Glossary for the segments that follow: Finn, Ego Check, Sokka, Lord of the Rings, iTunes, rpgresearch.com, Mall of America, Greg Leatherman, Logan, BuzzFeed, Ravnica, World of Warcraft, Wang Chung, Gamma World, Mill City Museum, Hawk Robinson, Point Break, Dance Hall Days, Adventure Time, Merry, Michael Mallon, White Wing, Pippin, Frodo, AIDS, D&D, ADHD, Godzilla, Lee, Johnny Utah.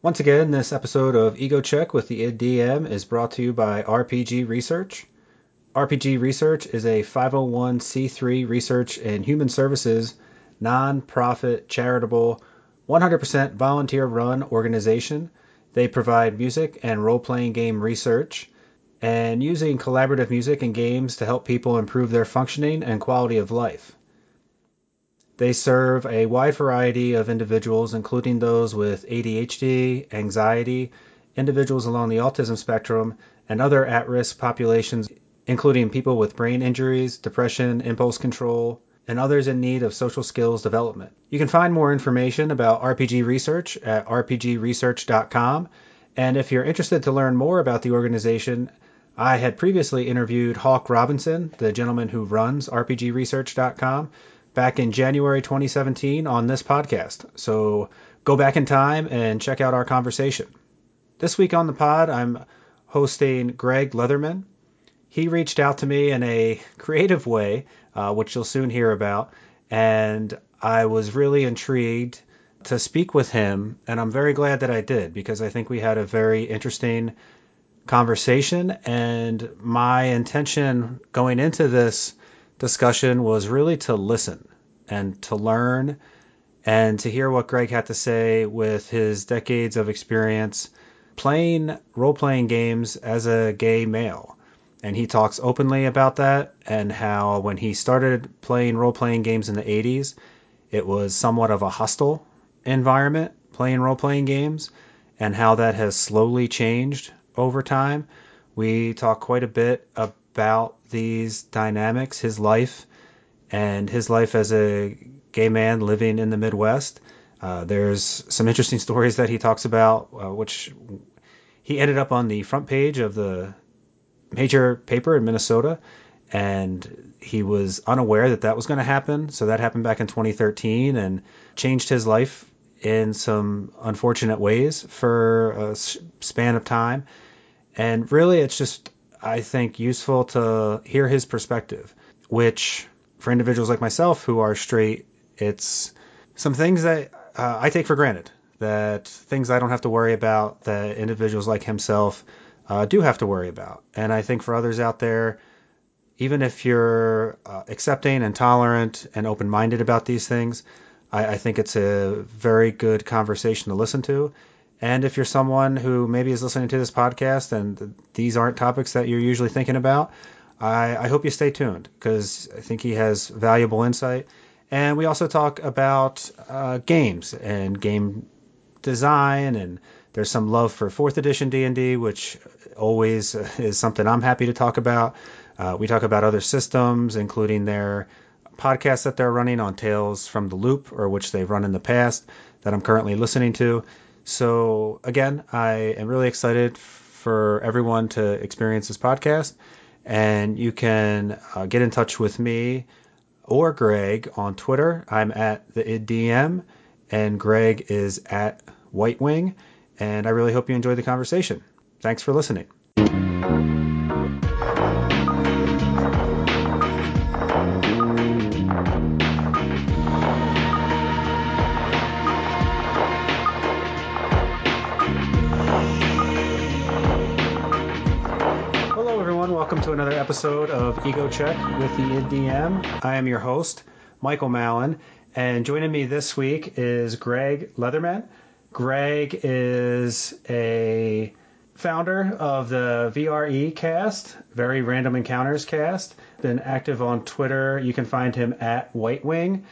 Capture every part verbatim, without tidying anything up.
Once again, this episode of Ego Check with the I D D M is brought to you by R P G Research. R P G Research is a five oh one c three research and human services, non-profit, charitable, one hundred percent volunteer-run organization. They provide music and role-playing game research and using collaborative music and games to help people improve their functioning and quality of life. They serve a wide variety of individuals, including those with A D H D, anxiety, individuals along the autism spectrum, and other at-risk populations, including people with brain injuries, depression, impulse control, and others in need of social skills development. You can find more information about R P G Research at r p g research dot com, and if you're interested to learn more about the organization, I had previously interviewed Hawk Robinson, the gentleman who runs r p g research dot com, back in January twenty seventeen on this podcast, so go back in time and check out our conversation. This week on the pod, I'm hosting Greg Leatherman. He reached out to me in a creative way, uh, which you'll soon hear about, and I was really intrigued to speak with him, and I'm very glad that I did, because I think we had a very interesting conversation, and my intention going into this discussion was really to listen and to learn and to hear what Greg had to say with his decades of experience playing role-playing games as a gay male. And he talks openly about that and how when he started playing role-playing games in the eighties, it was somewhat of a hostile environment playing role-playing games, and how that has slowly changed over time. We talk quite a bit about about these dynamics, his life, and his life as a gay man living in the Midwest. Uh, there's some interesting stories that he talks about, uh, which he ended up on the front page of the major paper in Minnesota, and he was unaware that that was going to happen. So that happened back in twenty thirteen and changed his life in some unfortunate ways for a span of time. And really, it's just, I think, useful to hear his perspective, which for individuals like myself who are straight, it's some things that uh, I take for granted, that things I don't have to worry about, that individuals like himself uh, do have to worry about. And I think for others out there, even if you're uh, accepting and tolerant and open-minded about these things, I, I think it's a very good conversation to listen to. And if you're someone who maybe is listening to this podcast and these aren't topics that you're usually thinking about, I, I hope you stay tuned, because I think he has valuable insight. And we also talk about uh, games and game design, and there's some love for fourth edition D and D, which always is something I'm happy to talk about. Uh, we talk about other systems, including their podcast that they're running on Tales from the Loop, or which they've run in the past, that I'm currently listening to. So again, I am really excited for everyone to experience this podcast, and you can uh, get in touch with me or Greg on Twitter. I'm at the I D D M, and Greg is at White Wing, and I really hope you enjoy the conversation. Thanks for listening. Episode of Ego Check with the I D D M. I am your host, Michael Mallon, and joining me this week is Greg Leatherman. Greg is a founder of the VREcast, Very Random Encounters cast, been active on Twitter. You can find him at White Wing.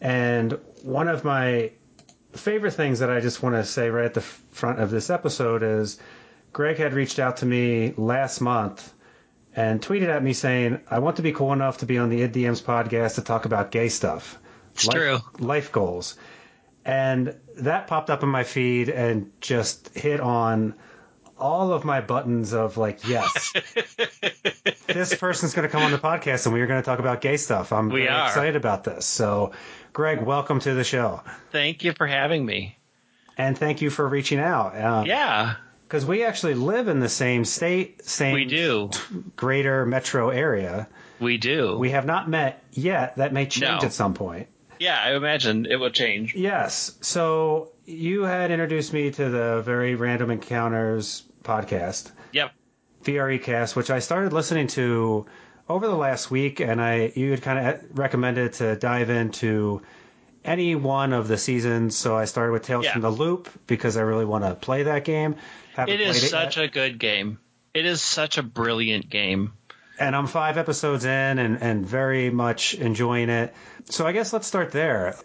And one of my favorite things that I just want to say right at the front of this episode is Greg had reached out to me last month and tweeted at me saying, I want to be cool enough to be on the I D D M's podcast to talk about gay stuff. It's life, true. Life goals. And that popped up in my feed and just hit on all of my buttons of like, yes, this person's going to come on the podcast and we are going to talk about gay stuff. I'm we really are. excited about this. So, Greg, welcome to the show. Thank you for having me. And thank you for reaching out. Uh, yeah. Because we actually live in the same state, same we do. T- greater metro area. We do. We have not met yet. That may change no. at some point. Yeah, I imagine it would change. Yes. So you had introduced me to the Very Random Encounters podcast. Yep. VREcast, which I started listening to over the last week, and I you had kind of recommended to dive into any one of the seasons. So I started with Tales yeah. from the Loop because I really want to play that game. Haven't it is such yet. a good game. It is such a brilliant game. And I'm five episodes in and, and very much enjoying it. So I guess let's start there.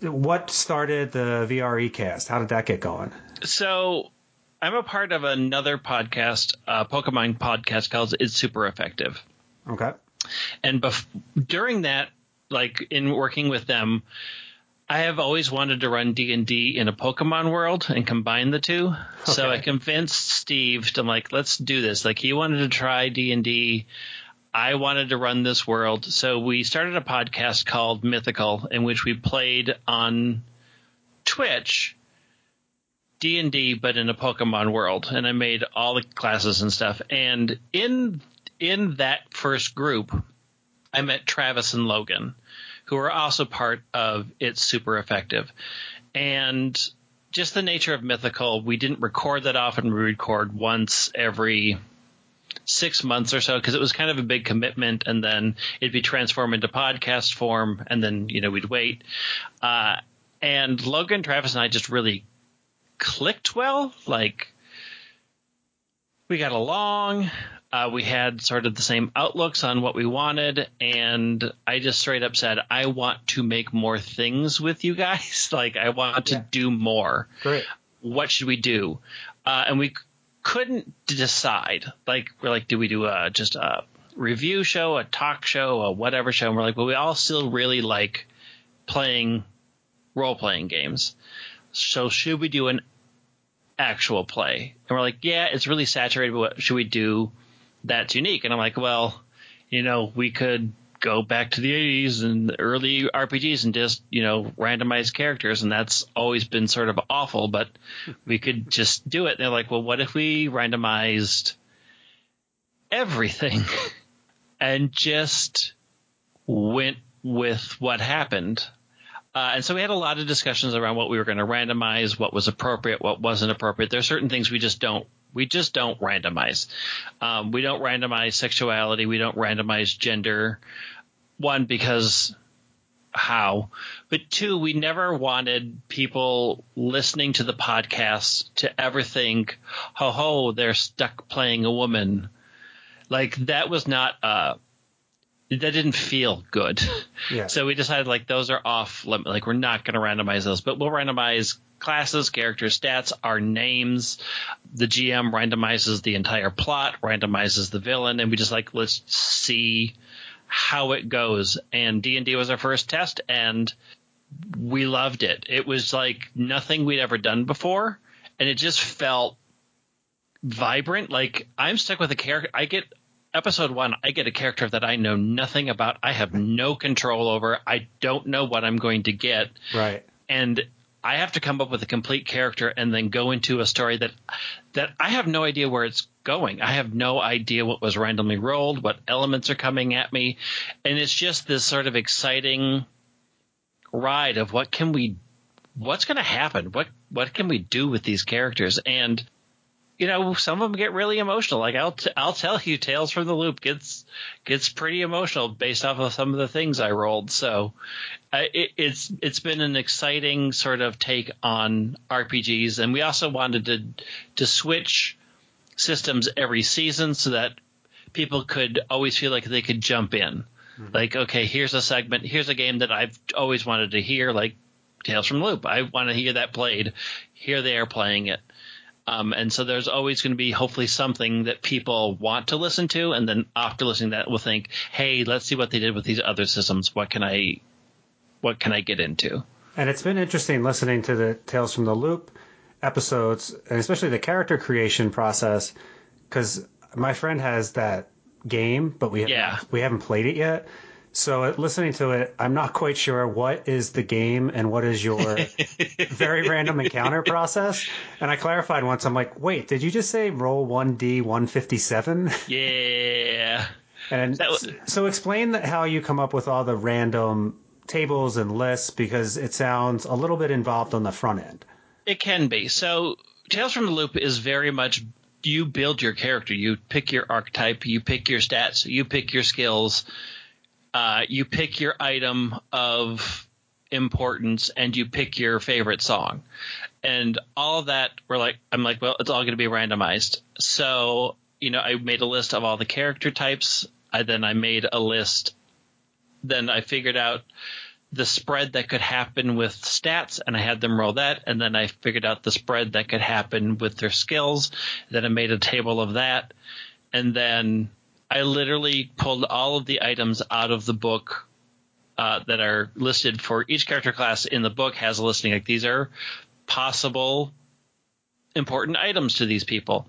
What started the VREcast? How did that get going? So I'm a part of another podcast, a Pokemon podcast called It's Super Effective. Okay. And bef- during that, like in working with them, I have always wanted to run D and D in a Pokemon world and combine the two. Okay. So I convinced Steve to, like, let's do this. Like, he wanted to try D and D. I wanted to run this world. So we started a podcast called Mythical, in which we played on Twitch D and D, but in a Pokemon world. And I made all the classes and stuff. And in in that first group, I met Travis and Logan, who are also part of It's Super Effective. And just the nature of Mythical, we didn't record that often. We record once every six months or so because it was kind of a big commitment, and then it'd be transformed into podcast form, and then, you know, we'd wait. Uh, and Logan, Travis, and I just really clicked well. Like, we got along. Uh, we had sort of the same outlooks on what we wanted, and I just straight up said, I want to make more things with you guys. Like, I want yeah. to do more. Great. What should we do? Uh, and we c- couldn't decide. Like, we're like, do we do a, just a review show, a talk show, a whatever show? And we're like, well, we all still really like playing role-playing games. So should we do an actual play? And we're like, yeah, it's really saturated, but what should we do that's unique? And I'm like, well, you know, we could go back to the eighties and early R P Gs and just, you know, randomize characters. And that's always been sort of awful, but we could just do it. And they're like, well, what if we randomized everything and just went with what happened? Uh, and so we had a lot of discussions around what we were going to randomize, what was appropriate, what wasn't appropriate. There are certain things we just don't. We just don't randomize. Um, we don't randomize sexuality. We don't randomize gender. One, because how? But two, we never wanted people listening to the podcast to ever think, ho ho, they're stuck playing a woman. Like, that was not uh, – that didn't feel good. Yeah. So we decided, like, those are off limit. Like, we're not going to randomize those, but we'll randomize – classes, characters, stats, our names. The G M randomizes the entire plot, randomizes the villain, and we just like, let's see how it goes. And D and D was our first test, and we loved it. It was like nothing we'd ever done before, and it just felt vibrant. Like, I'm stuck with a character. I get episode one, I get a character that I know nothing about. I have no control over. I don't know what I'm going to get. Right. And I have to come up with a complete character and then go into a story that that I have no idea where it's going. I have no idea what was randomly rolled, what elements are coming at me. And it's just this sort of exciting ride of what can we – what's going to happen? What what can we do with these characters? And, you know, some of them get really emotional. Like, I'll t- I'll tell you, Tales from the Loop gets gets pretty emotional based off of some of the things I rolled. So – Uh, it, it's it's been an exciting sort of take on R P Gs, and we also wanted to to switch systems every season so that people could always feel like they could jump in. Mm-hmm. Like, okay, here's a segment, here's a game that I've always wanted to hear, like Tales from the Loop. I want to hear that played. Here they are playing it. Um, and so there's always going to be hopefully something that people want to listen to, and then after listening to that, we'll think, hey, let's see what they did with these other systems. What can I – What can I get into? And it's been interesting listening to the Tales from the Loop episodes, and especially the character creation process, because my friend has that game, but we haven't, yeah. we haven't played it yet. So listening to it, I'm not quite sure what is the game and what is your very random encounter process. And I clarified once. I'm like, wait, did you just say roll one D one fifty-seven? Yeah. And that was... so explain how you come up with all the random tables and lists because it sounds a little bit involved on the front end? It can be. So Tales from the Loop is very much you build your character. You pick your archetype. You pick your stats. You pick your skills. Uh, you pick your item of importance, and you pick your favorite song. And all of that, we're like, I'm like, well, it's all going to be randomized. So, you know, I made a list of all the character types. I, then I made a list. Then I figured out the spread that could happen with stats, and I had them roll that. And then I figured out the spread that could happen with their skills. Then I made a table of that. And then I literally pulled all of the items out of the book uh, that are listed for each character class in the book has a listing like these are possible important items to these people.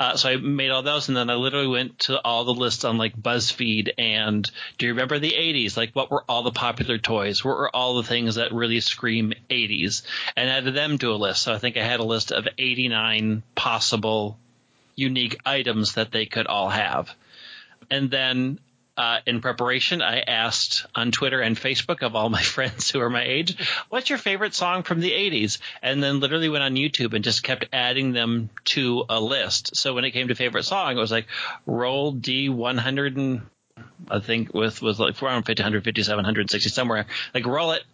Uh, so I made all those, and then I literally went to all the lists on like BuzzFeed and do you remember the eighties? Like, what were all the popular toys? What were all the things that really scream eighties? And added them to a list. So I think I had a list of eighty-nine possible unique items that they could all have. And then uh, in preparation, I asked on Twitter and Facebook of all my friends who are my age, what's your favorite song from the eighties? And then literally went on YouTube and just kept adding them to a list. So when it came to favorite song, it was like roll D one hundred and I think with was like four hundred fifty, one hundred fifty-seven, one hundred sixty somewhere, like roll it.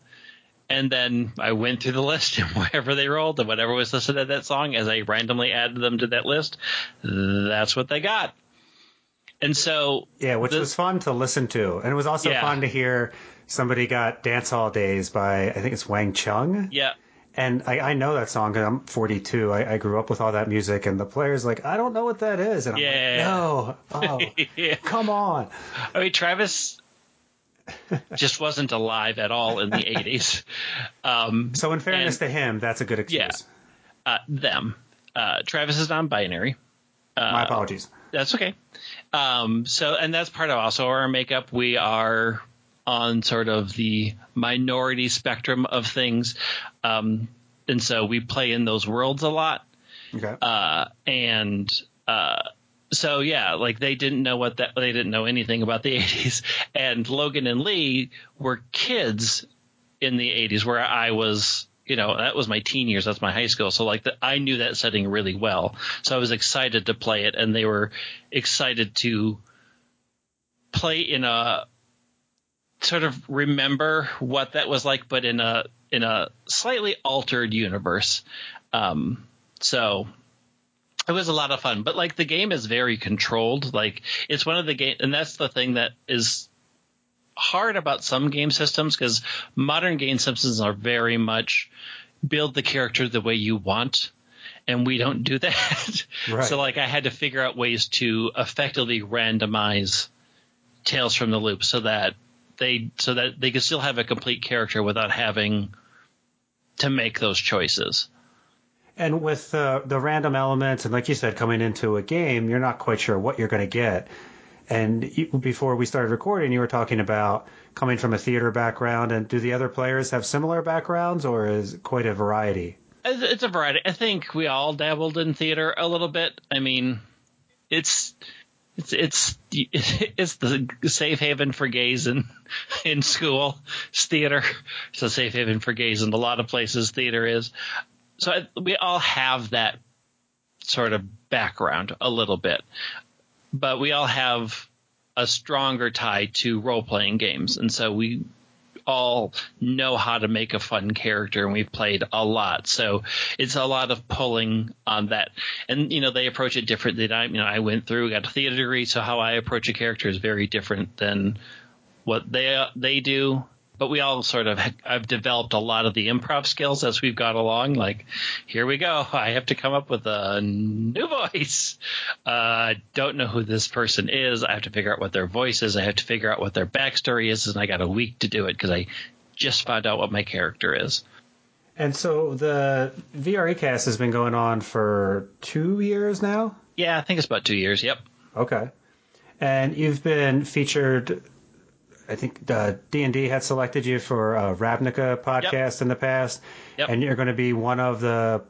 And then I went through the list and wherever they rolled and whatever was listed at that song, as I randomly added them to that list, that's what they got. And so, yeah, which the, was fun to listen to. And it was also yeah. fun to hear somebody got Dance Hall Days by, I think it's Wang Chung. Yeah. And I, I know that song because I'm forty-two. I, I grew up with all that music. And the player's like, I don't know what that is. And I'm yeah. like, no, oh, yeah. come on. I mean, Travis just wasn't alive at all in the eighties. Um, so in fairness and, to him, that's a good excuse. Yeah. Uh, them. Uh, Travis is non-binary. Uh, My apologies. That's okay. Um, so, and that's part of also our makeup. We are on sort of the minority spectrum of things. Um, and so we play in those worlds a lot. Okay. Uh, and, uh, so yeah, like they didn't know what that, they didn't know anything about the eighties, and Logan and Lee were kids in the eighties where I was, you know, that was my teen years. That's my high school. So like the, I knew that setting really well. So I was excited to play it, and they were excited to play in a sort of remember what that was like, but in a in a slightly altered universe. Um, so it was a lot of fun. But like the game is very controlled. Like it's one of the game, and that's the thing that is hard about some game systems, because modern game systems are very much build the character the way you want, and we don't do that. Right. So like I had to figure out ways to effectively randomize Tales from the Loop so that they so that they could still have a complete character without having to make those choices. And with uh, the random elements, and like you said, coming into a game, you're not quite sure what you're going to get. And before we started recording, you were talking about coming from a theater background. And do the other players have similar backgrounds, or is it quite a variety? It's a variety. I think we all dabbled in theater a little bit. I mean, it's it's it's it's the safe haven for gays in, in school. It's theater. It's a safe haven for gays in a lot of places. Theater is. So I, we all have that sort of background a little bit. But we all have a stronger tie to role-playing games, and so we all know how to make a fun character, and we've played a lot. So it's a lot of pulling on that. And, you know, they approach it differently than I, you know, I went through, got a theater degree, so how I approach a character is very different than what they they do. But we all sort of – I've developed a lot of the improv skills as we've gone along. Like, here we go. I have to come up with a new voice. I uh, don't know who this person is. I have to figure out what their voice is. I have to figure out what their backstory is, and I got a week to do it because I just found out what my character is. And so the VREcast has been going on for two years now? Yeah, I think it's about two years. Yep. Okay. And you've been featured – I think uh, D and D had selected you for a Ravnica podcast yep. in the past, yep. and you're going to be one of the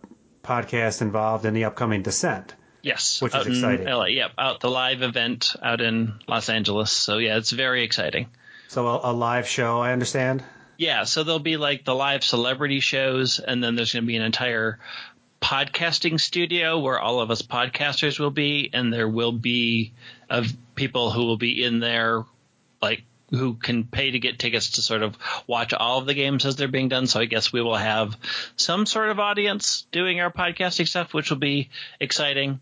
podcasts involved in the upcoming Descent. Yes. Which is exciting. L A, yep, out the live event out in Los Angeles. So, yeah, it's very exciting. So a, a live show, I understand? Yeah, so there'll be like the live celebrity shows, and then there's going to be an entire podcasting studio where all of us podcasters will be, and there will be of people who will be in there, like who can pay to get tickets to sort of watch all of the games as they're being done. So I guess we will have some sort of audience doing our podcasting stuff, which will be exciting.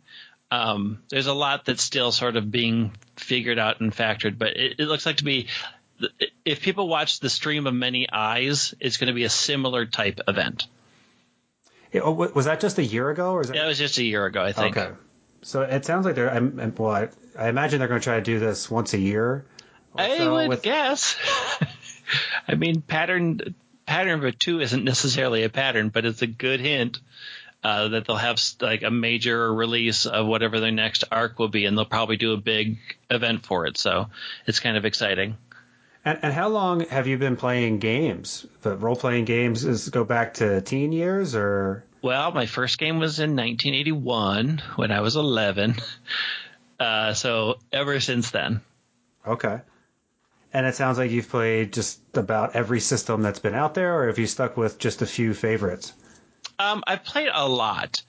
Um, there's a lot that's still sort of being figured out and factored, but it, it looks like to be – if people watch the stream of many eyes, it's going to be a similar type event. Yeah, was that just a year ago? Or is that... Yeah, it was just a year ago, I think. Okay. So it sounds like they're – well, I, I imagine they're going to try to do this once a year. I would with... guess. I mean, pattern pattern of two isn't necessarily a pattern, but it's a good hint uh, that they'll have like a major release of whatever their next arc will be, and they'll probably do a big event for it. So it's kind of exciting. And, and how long have you been playing games? The role-playing games is go back to teen years, or? Well, my first game was in nineteen eighty-one when I was eleven. Uh, so ever since then. Okay. And it sounds like you've played just about every system that's been out there, or have you stuck with just a few favorites? Um, I've played a lot.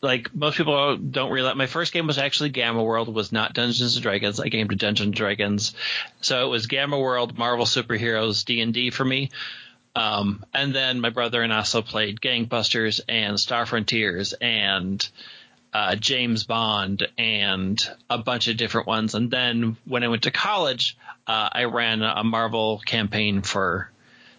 Like, most people don't realize, my first game was actually Gamma World, was not Dungeons and Dragons. I came to Dungeons and Dragons. So it was Gamma World, Marvel Super Heroes, D and D for me. Um, and then my brother and I also played Gangbusters and Star Frontiers and... Uh, James Bond and a bunch of different ones. And then when I went to college, uh, I ran a Marvel campaign for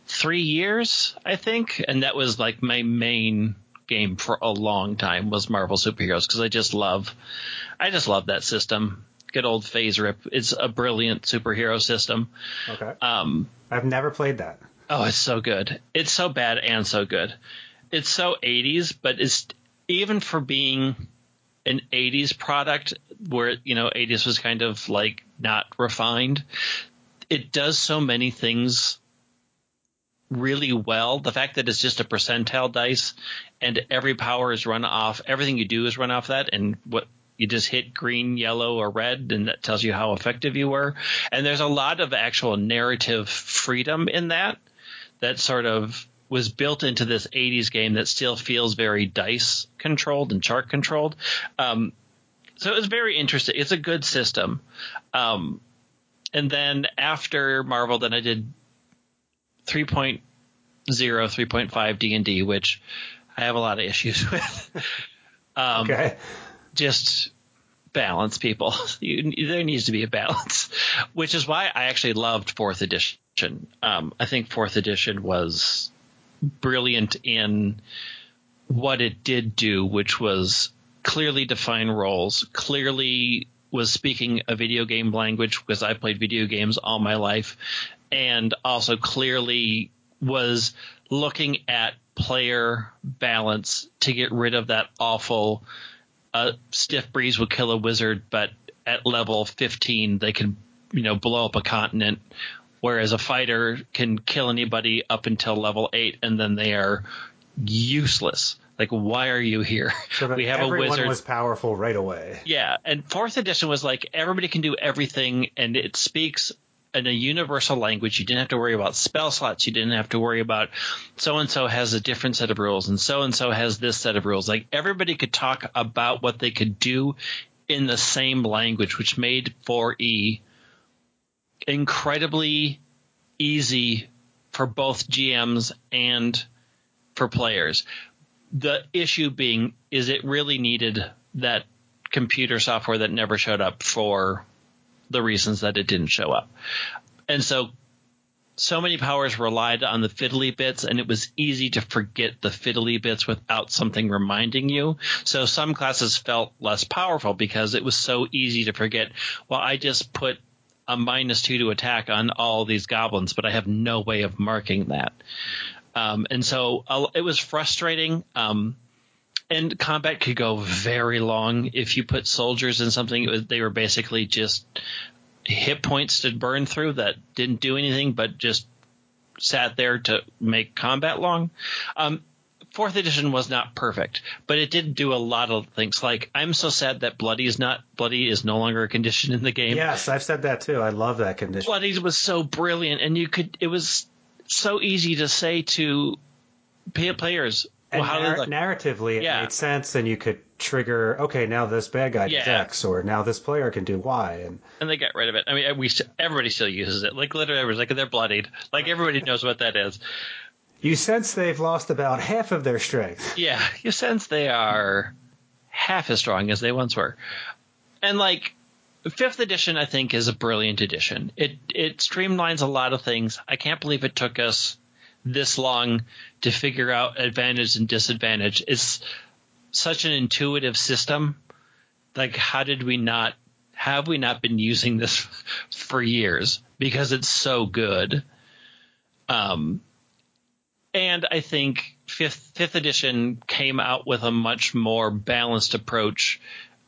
three years, I think. And that was like my main game for a long time was Marvel Super Heroes, because I just love I just love that system. Good old phase rip. It's a brilliant superhero system. Okay. Um, I've never played that. Oh, it's so good. It's so bad and so good. It's so eighties, but it's even for being – an eighties product where, you know, eighties was kind of like not refined. It does so many things really well. The fact that it's just a percentile dice and every power is run off. Everything you do is run off that. And what you just hit green, yellow or red, and that tells you how effective you were. And there's a lot of actual narrative freedom in that, that sort of was built into this eighties game that still feels very dice controlled and chart controlled. Um, so it was very interesting. It's a good system. Um, and then after Marvel, then I did three point oh, three point five D and D, which I have a lot of issues with. um, okay. Just balance, people. You, there needs to be a balance, which is why I actually loved fourth edition. Um, I think fourth edition was brilliant in what it did do, which was clearly define roles, clearly was speaking a video game language, because I played video games all my life, and also clearly was looking at player balance to get rid of that awful uh, stiff breeze will kill a wizard, but at level fifteen they can, you know, blow up a continent. Whereas a fighter can kill anybody up until level eight, and then they are useless. Like, why are you here? So we have a wizard. Everyone was powerful right away. Yeah, and fourth edition was like everybody can do everything, and it speaks in a universal language. You didn't have to worry about spell slots. You didn't have to worry about so-and-so has a different set of rules, and so-and-so has this set of rules. Like, everybody could talk about what they could do in the same language, which made four E incredibly easy for both G Ms and for players. The issue being is it really needed that computer software that never showed up for the reasons that it didn't show up. And so, so many powers relied on the fiddly bits, and it was easy to forget the fiddly bits without something reminding you. So some classes felt less powerful because it was so easy to forget, well, I just put a minus two to attack on all these goblins, but I have no way of marking that. Um, and so uh, it was frustrating. Um, and combat could go very long. If you put soldiers in something, it was, they were basically just hit points to burn through that didn't do anything, but just sat there to make combat long. Um, Fourth edition was not perfect, but it did do a lot of things. Like, I'm so sad that bloody is not bloody is no longer a condition in the game. Yes, I've said that too. I love that condition. Bloody was so brilliant, and you could it was so easy to say to players. And well, how narr- like, narratively, it yeah. made sense, and you could trigger, okay, now this bad guy yeah. does X, or now this player can do Y. And and they got rid of it. I mean, we everybody still uses it. Like, literally, everybody's like, they're bloodied. Like, everybody knows what that is. You sense they've lost about half of their strength. Yeah, you sense they are half as strong as they once were. And, like, fifth edition, I think, is a brilliant edition. It It streamlines a lot of things. I can't believe it took us this long to figure out advantage and disadvantage. It's such an intuitive system. Like, how did we not have we not been using this for years, because it's so good. Um, and I think fifth, fifth edition came out with a much more balanced approach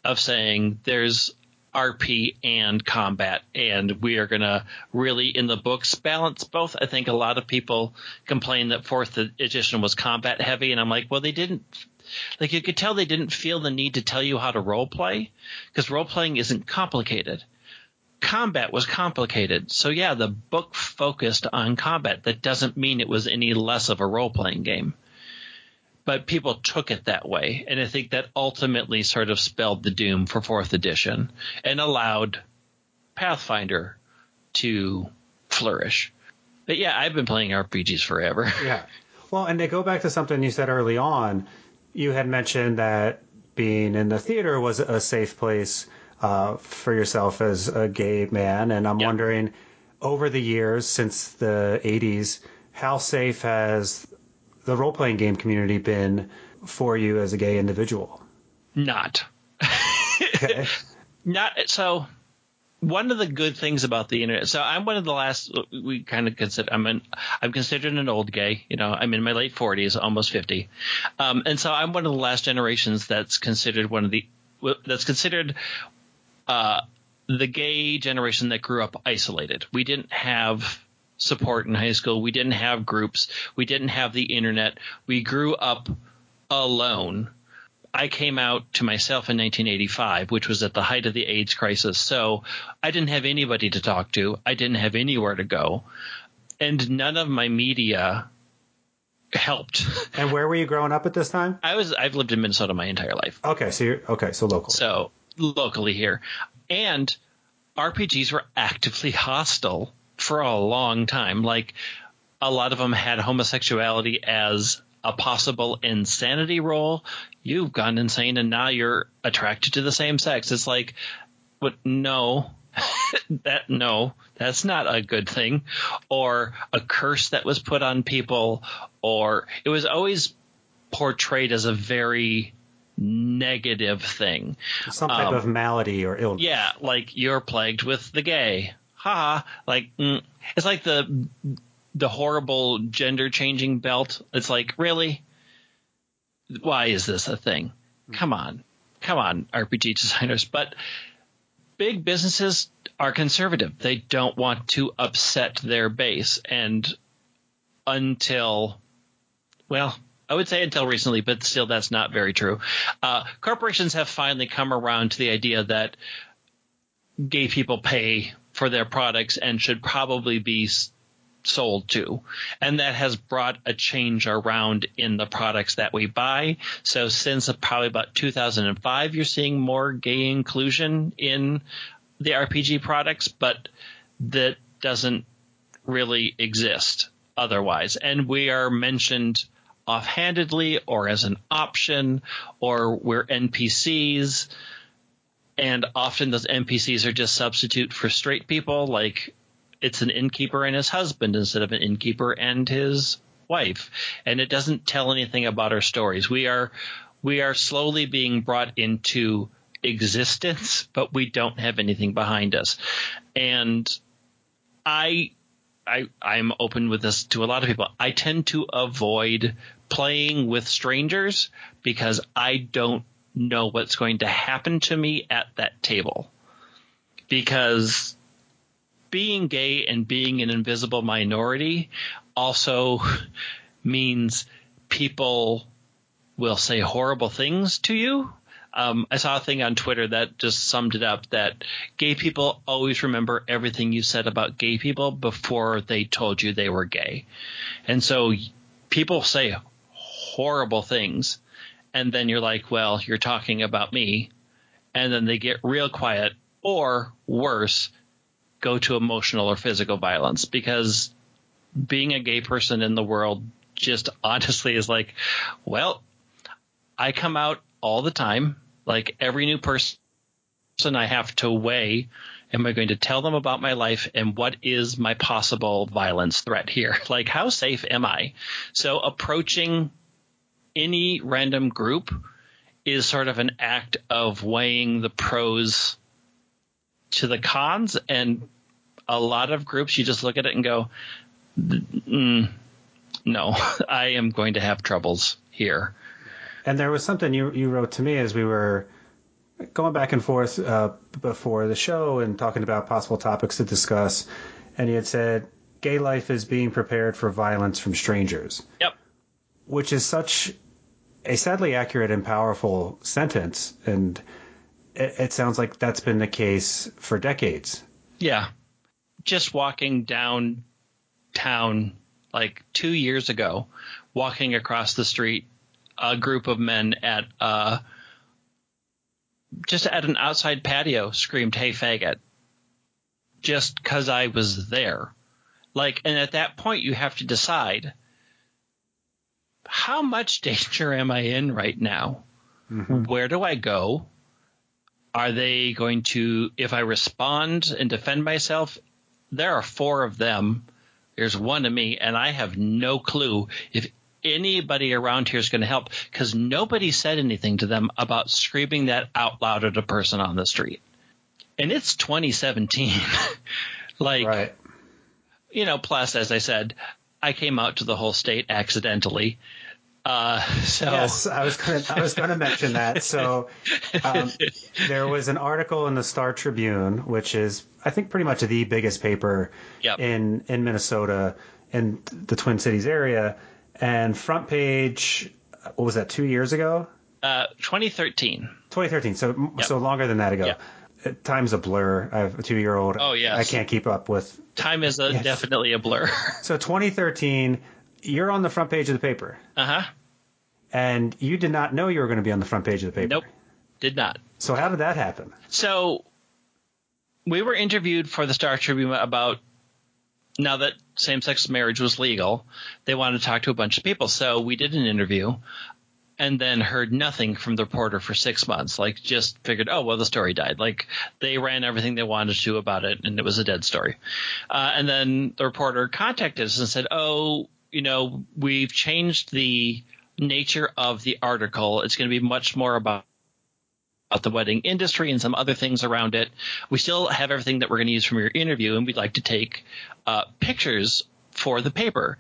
of saying there's R P and combat, and we are going to really, in the books, balance both. I think a lot of people complain that fourth edition was combat heavy, and I'm like, well, they didn't – like, you could tell they didn't feel the need to tell you how to role play, because role playing isn't complicated. Combat was complicated. So, yeah, the book focused on combat. That doesn't mean it was any less of a role playing game. But people took it that way, and I think that ultimately sort of spelled the doom for fourth edition and allowed Pathfinder to flourish. But, yeah, I've been playing R P Gs forever. Yeah. Well, and to go back to something you said early on, you had mentioned that being in the theater was a safe place uh, for yourself as a gay man, and I'm yep. wondering, over the years since the eighties, how safe has – the role-playing game community been for you as a gay individual? Not. Okay. Not so. One of the good things about the internet. So I'm one of the last. We kind of consider. I'm an. I'm considered an old gay. You know, I'm in my late forties, almost fifty, um, and so I'm one of the last generations that's considered one of the. That's considered. Uh, the gay generation that grew up isolated. We didn't have support in high school. We didn't have groups. We didn't have the internet. We grew up alone. I came out to myself in nineteen eighty-five, which was at the height of the AIDS crisis. So I didn't have anybody to talk to. I didn't have anywhere to go. And none of my media helped. And where were you growing up at this time? I was, I've lived in Minnesota my entire life. Okay. So you're okay. So local. So locally here. And R P Gs were actively hostile for a long time. Like, a lot of them had homosexuality as a possible insanity role. You've gone insane and now you're attracted to the same sex. It's like, but no, that no, that's not a good thing. Or a curse that was put on people, or it was always portrayed as a very negative thing. Some type um, of malady or illness. Yeah, like you're plagued with the gay. Ha! Like mm, it's like the the horrible gender changing belt. It's like, really, why is this a thing? Come on, come on, R P G designers. But big businesses are conservative. They don't want to upset their base, and until, well, I would say until recently, but still, that's not very true. Uh, corporations have finally come around to the idea that gay people pay for their products and should probably be sold to. And that has brought a change around in the products that we buy. So since probably about two thousand five, you're seeing more gay inclusion in the R P G products, but that doesn't really exist otherwise. And we are mentioned offhandedly or as an option, or we're N P Cs. And often those N P Cs are just substitute for straight people. Like, it's an innkeeper and his husband instead of an innkeeper and his wife. And it doesn't tell anything about our stories. We are we are slowly being brought into existence, but we don't have anything behind us. And I I I'm open with this to a lot of people. I tend to avoid playing with strangers because I don't know what's going to happen to me at that table, because being gay and being an invisible minority also means people will say horrible things to you. Um, I saw a thing on Twitter that just summed it up, that gay people always remember everything you said about gay people before they told you they were gay. And so people say horrible things, and then you're like, well, you're talking about me. And then they get real quiet, or worse, go to emotional or physical violence, because being a gay person in the world just honestly is like, well, I come out all the time. Like every new person, I have to weigh, am I going to tell them about my life, and what is my possible violence threat here? Like, how safe am I? So approaching any random group is sort of an act of weighing the pros to the cons, and a lot of groups you just look at it and go, mm, no, I am going to have troubles here. And there was something you, you wrote to me as we were going back and forth uh, before the show and talking about possible topics to discuss, and you had said, gay life is being prepared for violence from strangers. Yep. Which is such a sadly accurate and powerful sentence, and it, it sounds like that's been the case for decades. Yeah. Just walking downtown like two years ago, walking across the street, a group of men at uh, just at an outside patio screamed, "Hey, faggot," just because I was there. Like, and at that point, you have to decide, how much danger am I in right now? Mm-hmm. Where do I go? Are they going to, if I respond and defend myself, there are four of them, there's one of me, and I have no clue if anybody around here is going to help, because nobody said anything to them about screaming that out loud at a person on the street. And it's twenty seventeen. Like, right. You know, plus, as I said, I came out to the whole state accidentally. Uh, so yes, I was gonna, I was going to mention that. So um, there was an article in the Star Tribune, which is, I think, pretty much the biggest paper yep. in, in Minnesota, in the Twin Cities area. And front page, what was that, two years ago? Uh, twenty thirteen. twenty thirteen, so yep. so longer than that ago. Yep. Time's a blur. I have a two-year-old. Oh, yes. I can't keep up with... Time is a, yes. definitely a blur. So twenty thirteen, you're on the front page of the paper. Uh-huh. And you did not know you were going to be on the front page of the paper. Nope, did not. So how did that happen? So we were interviewed for the Star Tribune about... Now that same-sex marriage was legal, they wanted to talk to a bunch of people. So we did an interview and then heard nothing from the reporter for six months. Like, just figured, oh, well, the story died. Like, they ran everything they wanted to about it, and it was a dead story. Uh, and then the reporter contacted us and said, oh, you know, we've changed the nature of the article. It's going to be much more about the wedding industry and some other things around it. We still have everything that we're going to use from your interview, and we'd like to take uh, pictures for the paper.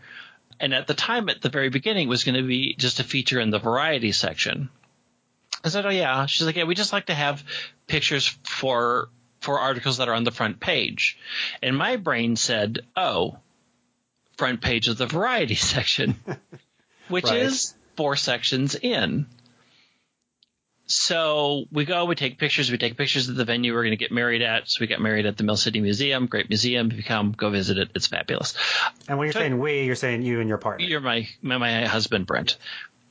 And at the time, at the very beginning, it was going to be just a feature in the variety section. I said, "Oh yeah." She's like, "Yeah, we just like to have pictures for for articles that are on the front page." And my brain said, "Oh, front page of the variety section," which right. is four sections in. So we go, we take pictures, we take pictures of the venue we're going to get married at. So we got married at the Mill City Museum, great museum. If you come, go visit it. It's fabulous. And when you're so, saying we, you're saying you and your partner. You're my, my my husband, Brent.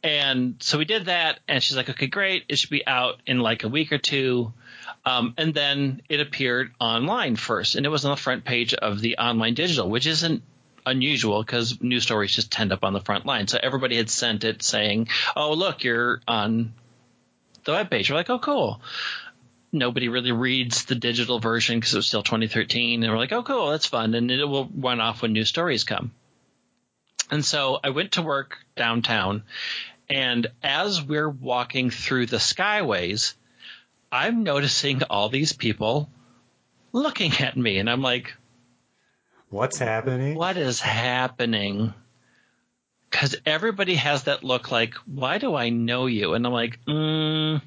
And so we did that, and she's like, okay, great. It should be out in like a week or two. Um, and then it appeared online first, and it was on the front page of the online digital, which isn't unusual because news stories just tend up on the front line. So everybody had sent it saying, oh, look, you're on – the webpage. We're like, oh, cool. Nobody really reads the digital version because it was still twenty thirteen. And we're like, oh, cool, that's fun. And it will run off when new stories come. And so I went to work downtown. And as we're walking through the skyways, I'm noticing all these people looking at me. And I'm like, what's happening? What is happening? Because everybody has that look like, why do I know you? And I'm like, mm,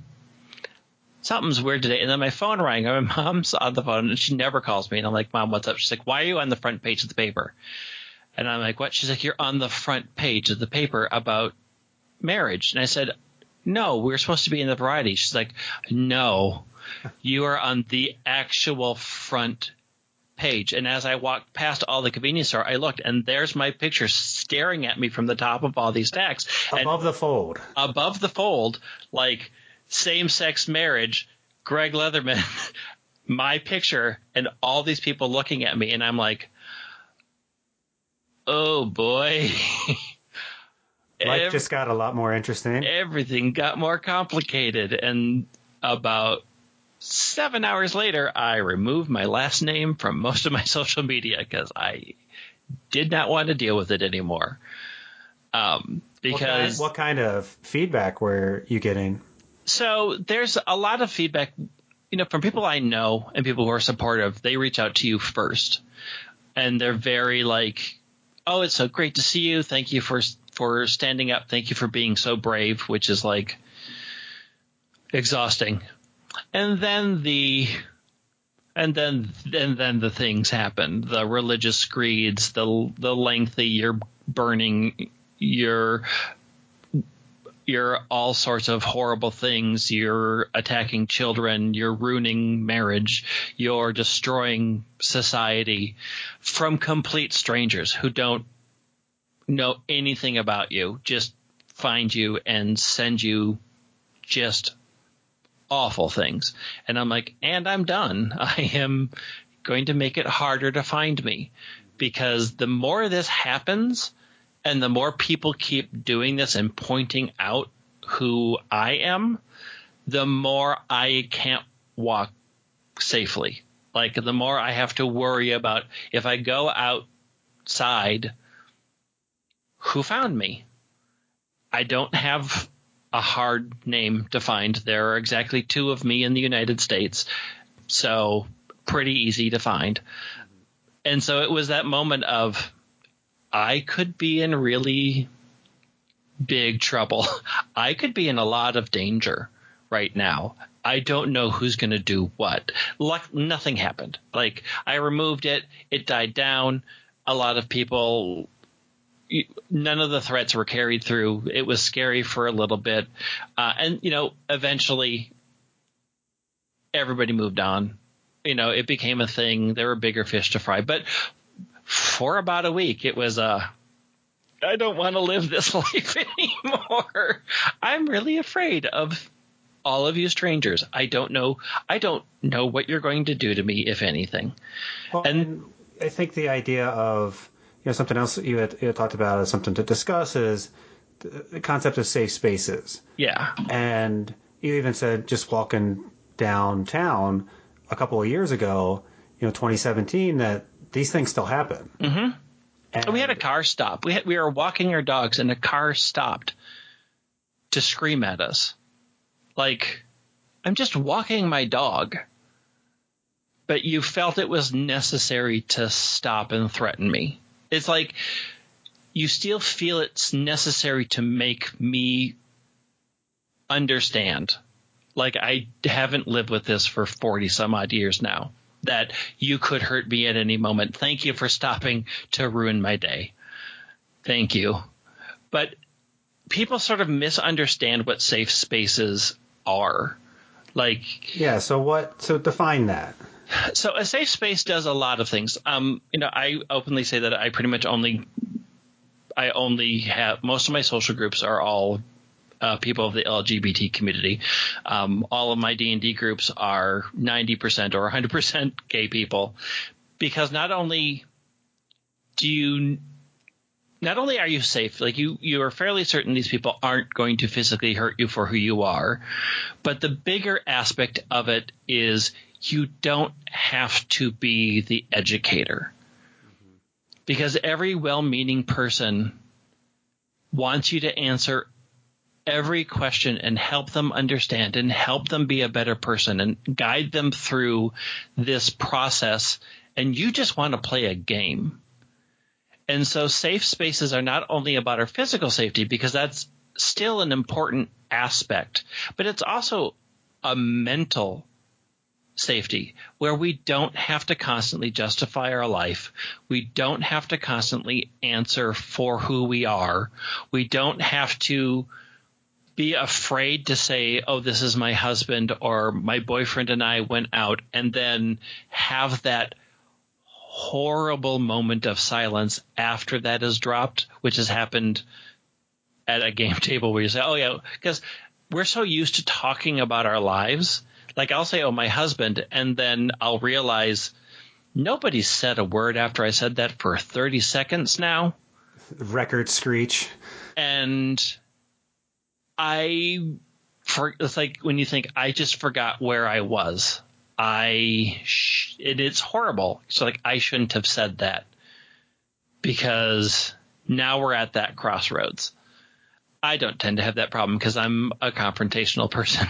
something's weird today. And then my phone rang. My mom's on the phone, and she never calls me. And I'm like, Mom, what's up? She's like, why are you on the front page of the paper? And I'm like, what? She's like, you're on the front page of the paper about marriage. And I said, no, we were supposed to be in the variety. She's like, no, you are on the actual front page. And as I walked past all the convenience store, I looked, and there's my picture staring at me from the top of all these stacks. Above and the fold. Above the fold, like same-sex marriage, Greg Leatherman, my picture, and all these people looking at me. And I'm like, oh, boy. Life Every, just got a lot more interesting. Everything got more complicated. And about seven hours later, I removed my last name from most of my social media because I did not want to deal with it anymore. Um, because what kind, what kind of feedback were you getting? So there's a lot of feedback, you know, from people I know and people who are supportive. They reach out to you first, and they're very like, oh, it's so great to see you. Thank you for for standing up. Thank you for being so brave, which is like exhausting. And then the and then and then the things happen. The religious creeds, the the lengthy you're burning your you're all sorts of horrible things. You're attacking children. You're ruining marriage. You're destroying society from complete strangers who don't know anything about you, just find you and send you just awful things. And I'm like, and I'm done. I am going to make it harder to find me, because the more this happens, and the more people keep doing this and pointing out who I am, the more I can't walk safely. Like, the more I have to worry about if I go outside, who found me? I don't have a hard name to find. There are exactly two of me in the United States, so pretty easy to find. And so it was that moment of, I could be in really big trouble. I could be in a lot of danger right now. I don't know who's going to do what. Like, nothing happened. Like, I removed it. It died down. A lot of people – none of the threats were carried through. It was scary for a little bit. Uh, and, you know, eventually everybody moved on. You know, it became a thing. There were bigger fish to fry. But – for about a week, it was uh, I don't want to live this life anymore. I'm really afraid of all of you strangers. I don't know. I don't know what you're going to do to me, if anything. Well, and, and I think the idea of, you know, something else you had, you had talked about as something to discuss is the, the concept of safe spaces. Yeah. And you even said just walking downtown a couple of years ago, you know, twenty seventeen, that these things still happen. Mm-hmm. And we had a car stop. We had, we were walking our dogs, and a car stopped to scream at us. Like, I'm just walking my dog. But you felt it was necessary to stop and threaten me. It's like you still feel it's necessary to make me understand. Like, I haven't lived with this for forty some odd years now. That you could hurt me at any moment. Thank you for stopping to ruin my day. Thank you. But people sort of misunderstand what safe spaces are. Like, yeah. So what? So define that. So a safe space does a lot of things. Um, you know, I openly say that I pretty much only, I only have most of my social groups are all uh, people of the L G B T community. Um, all of my D and D groups are ninety percent or one hundred percent gay people, because not only do you – not only are you safe, like you, you are fairly certain these people aren't going to physically hurt you for who you are, but the bigger aspect of it is you don't have to be the educator, because every well-meaning person wants you to answer every question and help them understand and help them be a better person and guide them through this process. And you just want to play a game. And so safe spaces are not only about our physical safety, because that's still an important aspect, but it's also a mental safety where we don't have to constantly justify our life. We don't have to constantly answer for who we are. We don't have to be afraid to say, oh, this is my husband or my boyfriend and I went out, and then have that horrible moment of silence after that is dropped, which has happened at a game table where you say, oh, yeah, because we're so used to talking about our lives. Like I'll say, oh, my husband, and then I'll realize nobody said a word after I said that for thirty seconds now. Record screech. And I for, it's like when you think I just forgot where I was. I sh- it, it's horrible. So like I shouldn't have said that, because now we're at that crossroads. I don't tend to have that problem because I'm a confrontational person.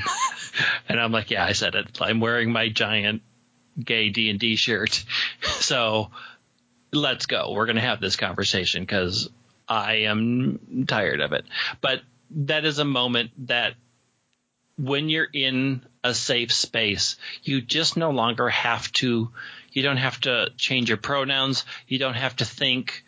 And I'm like, yeah, I said it. I'm wearing my giant gay D and D shirt. So let's go. We're going to have this conversation because I am tired of it. But that is a moment that when you're in a safe space, you just no longer have to – you don't have to change your pronouns. You don't have to think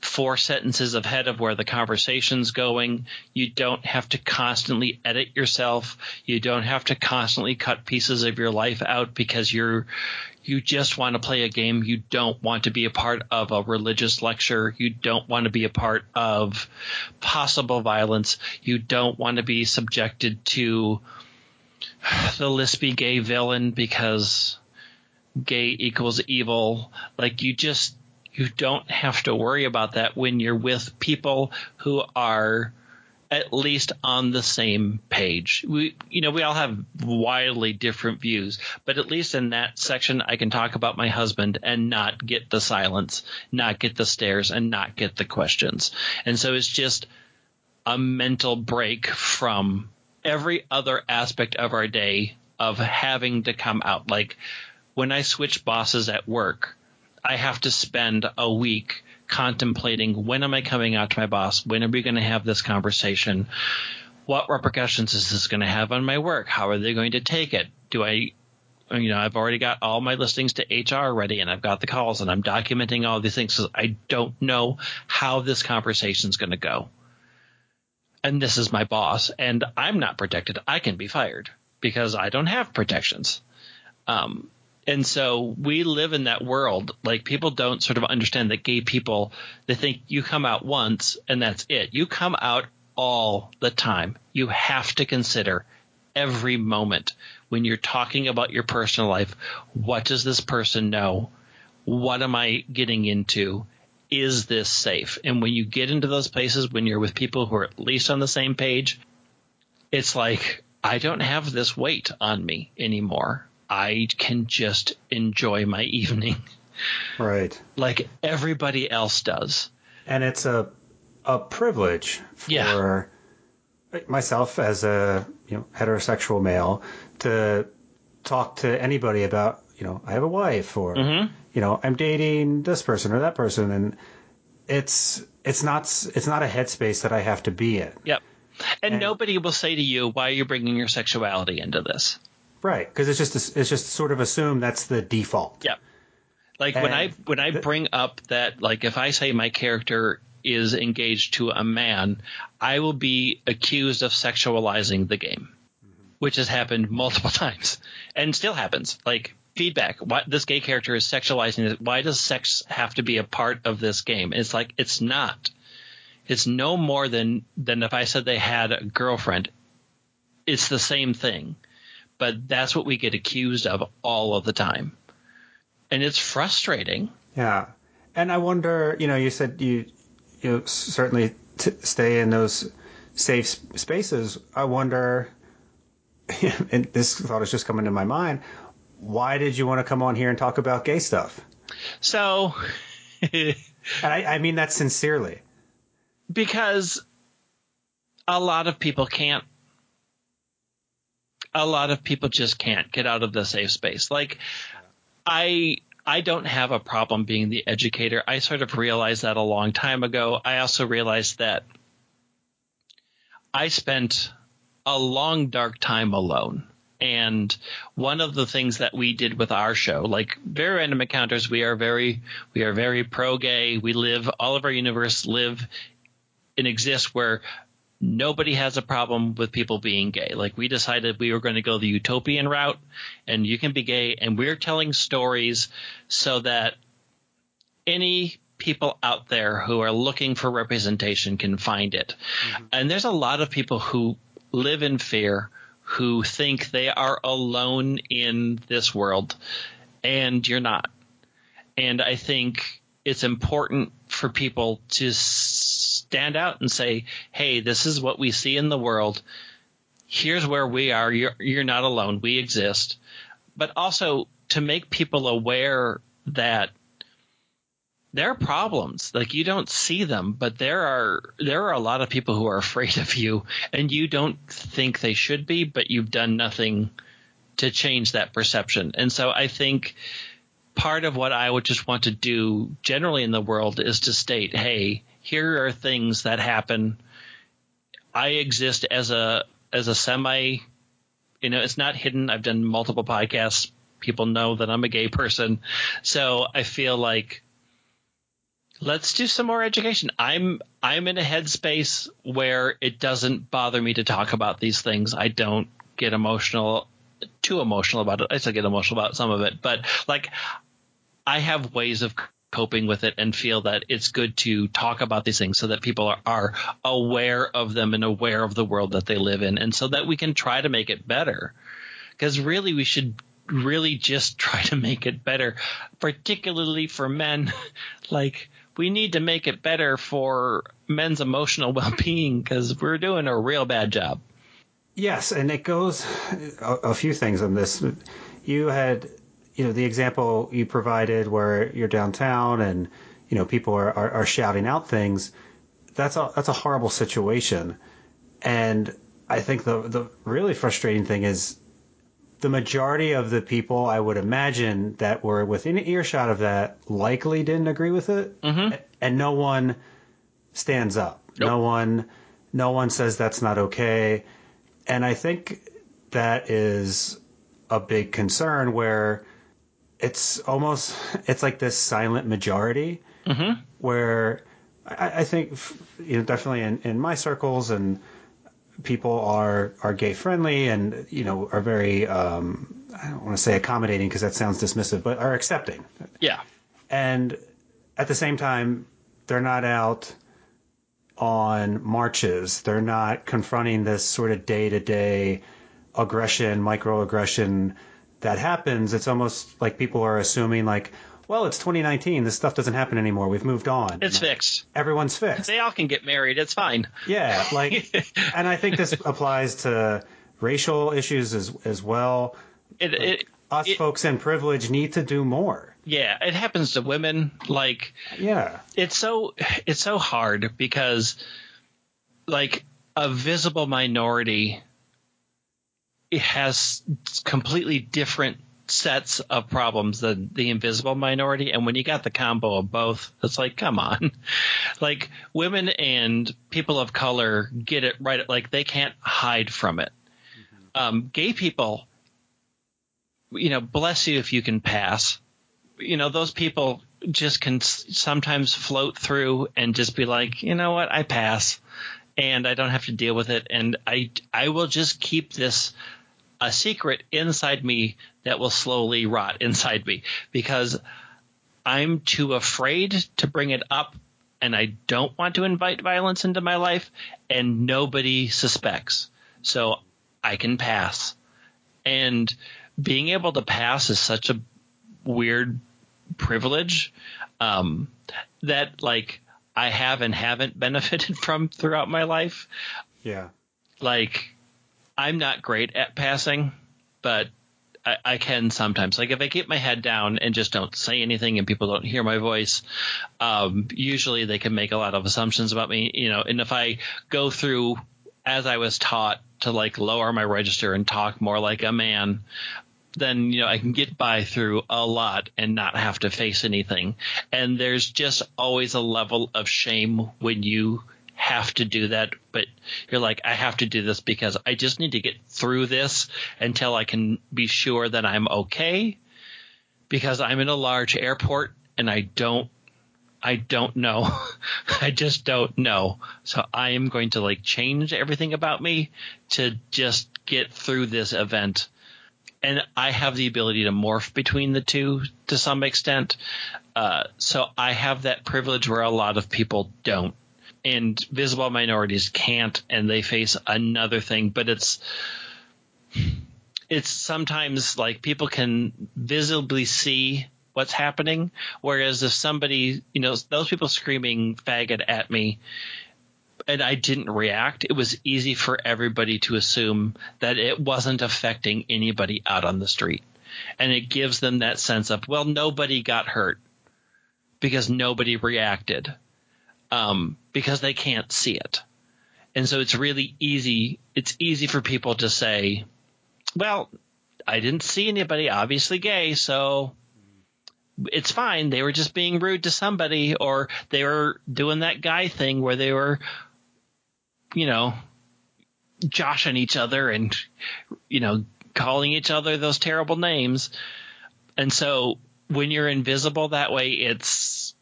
four sentences ahead of where the conversation's going. You don't have to constantly edit yourself. You don't have to constantly cut pieces of your life out because you're you just want to play a game. You don't want to be a part of a religious lecture. You don't want to be a part of possible violence. You don't want to be subjected to the lispy gay villain because gay equals evil. Like you just you don't have to worry about that when you're with people who are at least on the same page. We, you know, we all have wildly different views, but at least in that section, I can talk about my husband and not get the silence, not get the stares, and not get the questions. And so it's just a mental break from every other aspect of our day of having to come out. Like when I switch bosses at work, I have to spend a week contemplating, when am I coming out to my boss? When are we going to have this conversation? What repercussions is this going to have on my work? How are they going to take it? Do I, you know, I've already got all my listings to H R ready, and I've got the calls, and I'm documenting all these things. So I don't know how this conversation is going to go. And this is my boss, and I'm not protected. I can be fired because I don't have protections. Um, And so we live in that world. Like people don't sort of understand that gay people, they think you come out once and that's it. You come out all the time. You have to consider every moment when you're talking about your personal life. What does this person know? What am I getting into? Is this safe? And when you get into those places, when you're with people who are at least on the same page, it's like, I don't have this weight on me anymore. I can just enjoy my evening. Right. Like everybody else does. And it's a a privilege for yeah. myself as a you know heterosexual male to talk to anybody about, you know, I have a wife or mm-hmm. you know, I'm dating this person or that person, and it's it's not it's not a headspace that I have to be in. Yep. And, and nobody will say to you, why are you bringing your sexuality into this? Right, because it's just it's just sort of assumed that's the default. Yeah, like and when I when I bring up that, like if I say my character is engaged to a man, I will be accused of sexualizing the game, mm-hmm. which has happened multiple times and still happens. Like feedback, why, this gay character is sexualizing it. Why does sex have to be a part of this game? And it's like it's not. It's no more than than if I said they had a girlfriend. It's the same thing. But that's what we get accused of all of the time. And it's frustrating. Yeah. And I wonder, you know, you said you you certainly t- stay in those safe spaces. I wonder, and this thought is just coming to my mind, why did you want to come on here and talk about gay stuff? So. And I, I mean that sincerely. Because a lot of people can't. A lot of people just can't get out of the safe space. Like I I don't have a problem being the educator. I sort of realized that a long time ago. I also realized that I spent a long, dark time alone. And one of the things that we did with our show, like Very Random Encounters, we are very we are very pro-gay. We live – all of our universe live and exist where – nobody has a problem with people being gay. Like, we decided we were going to go the utopian route, and you can be gay. And we're telling stories so that any people out there who are looking for representation can find it. Mm-hmm. And there's a lot of people who live in fear, who think they are alone in this world, and you're not. And I think it's important for people to stand out and say, hey, this is what we see in the world. Here's where we are. You're, you're not alone. We exist. But also to make people aware that there are problems. Like, you don't see them, but there are there are a lot of people who are afraid of you, and you don't think they should be, but you've done nothing to change that perception. And so I think part of what I would just want to do generally in the world is to state, hey, here are things that happen. I exist as a as a semi – you know, it's not hidden. I've done multiple podcasts. People know that I'm a gay person. So I feel like, let's do some more education. I'm I'm in a headspace where it doesn't bother me to talk about these things. I don't get emotional, too emotional about it. I still get emotional about some of it. But, like, I have ways of coping with it and feel that it's good to talk about these things so that people are, are aware of them and aware of the world that they live in, and so that we can try to make it better. Because really we should really just try to make it better, particularly for men. Like, we need to make it better for men's emotional well-being, because we're doing a real bad job. Yes, and it goes a, a few things on this. You had, you know, the example you provided where you're downtown and, you know, people are, are, are shouting out things. That's a, that's a horrible situation. And I think the the really frustrating thing is the majority of the people, I would imagine, that were within earshot of that likely didn't agree with it. Mm-hmm. And no one stands up. Nope. No one, no one says that's not okay. And I think that is a big concern, where it's almost, it's like this silent majority. Mm-hmm. Where I, I think, you know, definitely in, in my circles, and people are, are gay friendly and, you know, are very, um, I don't want to say accommodating because that sounds dismissive, but are accepting. Yeah. And at the same time, they're not out on marches. They're not confronting this sort of day to day aggression, microaggression that happens. It's almost like people are assuming, like, well, it's twenty nineteen. This stuff doesn't happen anymore. We've moved on. It's fixed. Everyone's fixed. They all can get married. It's fine. Yeah. Like, and I think this applies to racial issues as as well. It, like, it, us it, folks in privilege need to do more. Yeah. It happens to women. Like, yeah, it's so it's so hard because, like, a visible minority, it has completely different sets of problems than the invisible minority, and when you got the combo of both, it's like, come on. Like, women and people of color get it right. Like, they can't hide from it. Mm-hmm. Um gay people, you know, bless you if you can pass. You know, those people just can sometimes float through and just be like, you know what, I pass, and I don't have to deal with it, and I I will just keep this a secret inside me that will slowly rot inside me because I'm too afraid to bring it up, and I don't want to invite violence into my life, and nobody suspects. So I can pass. And being able to pass is such a weird privilege um, that, like, I have and haven't benefited from throughout my life. Yeah. Like, I'm not great at passing, but I, I can sometimes. Like, if I keep my head down and just don't say anything and people don't hear my voice, um, usually they can make a lot of assumptions about me, you know. And if I go through, as I was taught, to, like, lower my register and talk more like a man, then, you know, I can get by through a lot and not have to face anything. And there's just always a level of shame when you have to do that, but you're like, I have to do this because I just need to get through this until I can be sure that I'm okay, because I'm in a large airport and I don't I don't know. I just don't know. So I am going to like change everything about me to just get through this event. And I have the ability to morph between the two to some extent. Uh, so I have that privilege where a lot of people don't. And visible minorities can't, and they face another thing. But it's it's sometimes like people can visibly see what's happening, whereas if somebody, you know, those people screaming faggot at me and I didn't react, it was easy for everybody to assume that it wasn't affecting anybody out on the street. And it gives them that sense of, well, nobody got hurt because nobody reacted, um, because they can't see it. And so it's really easy. It's easy for people to say, well, I didn't see anybody obviously gay, so it's fine. They were just being rude to somebody, or they were doing that guy thing where they were, you know, joshing each other and, you know, calling each other those terrible names. And so when you're invisible that way, it's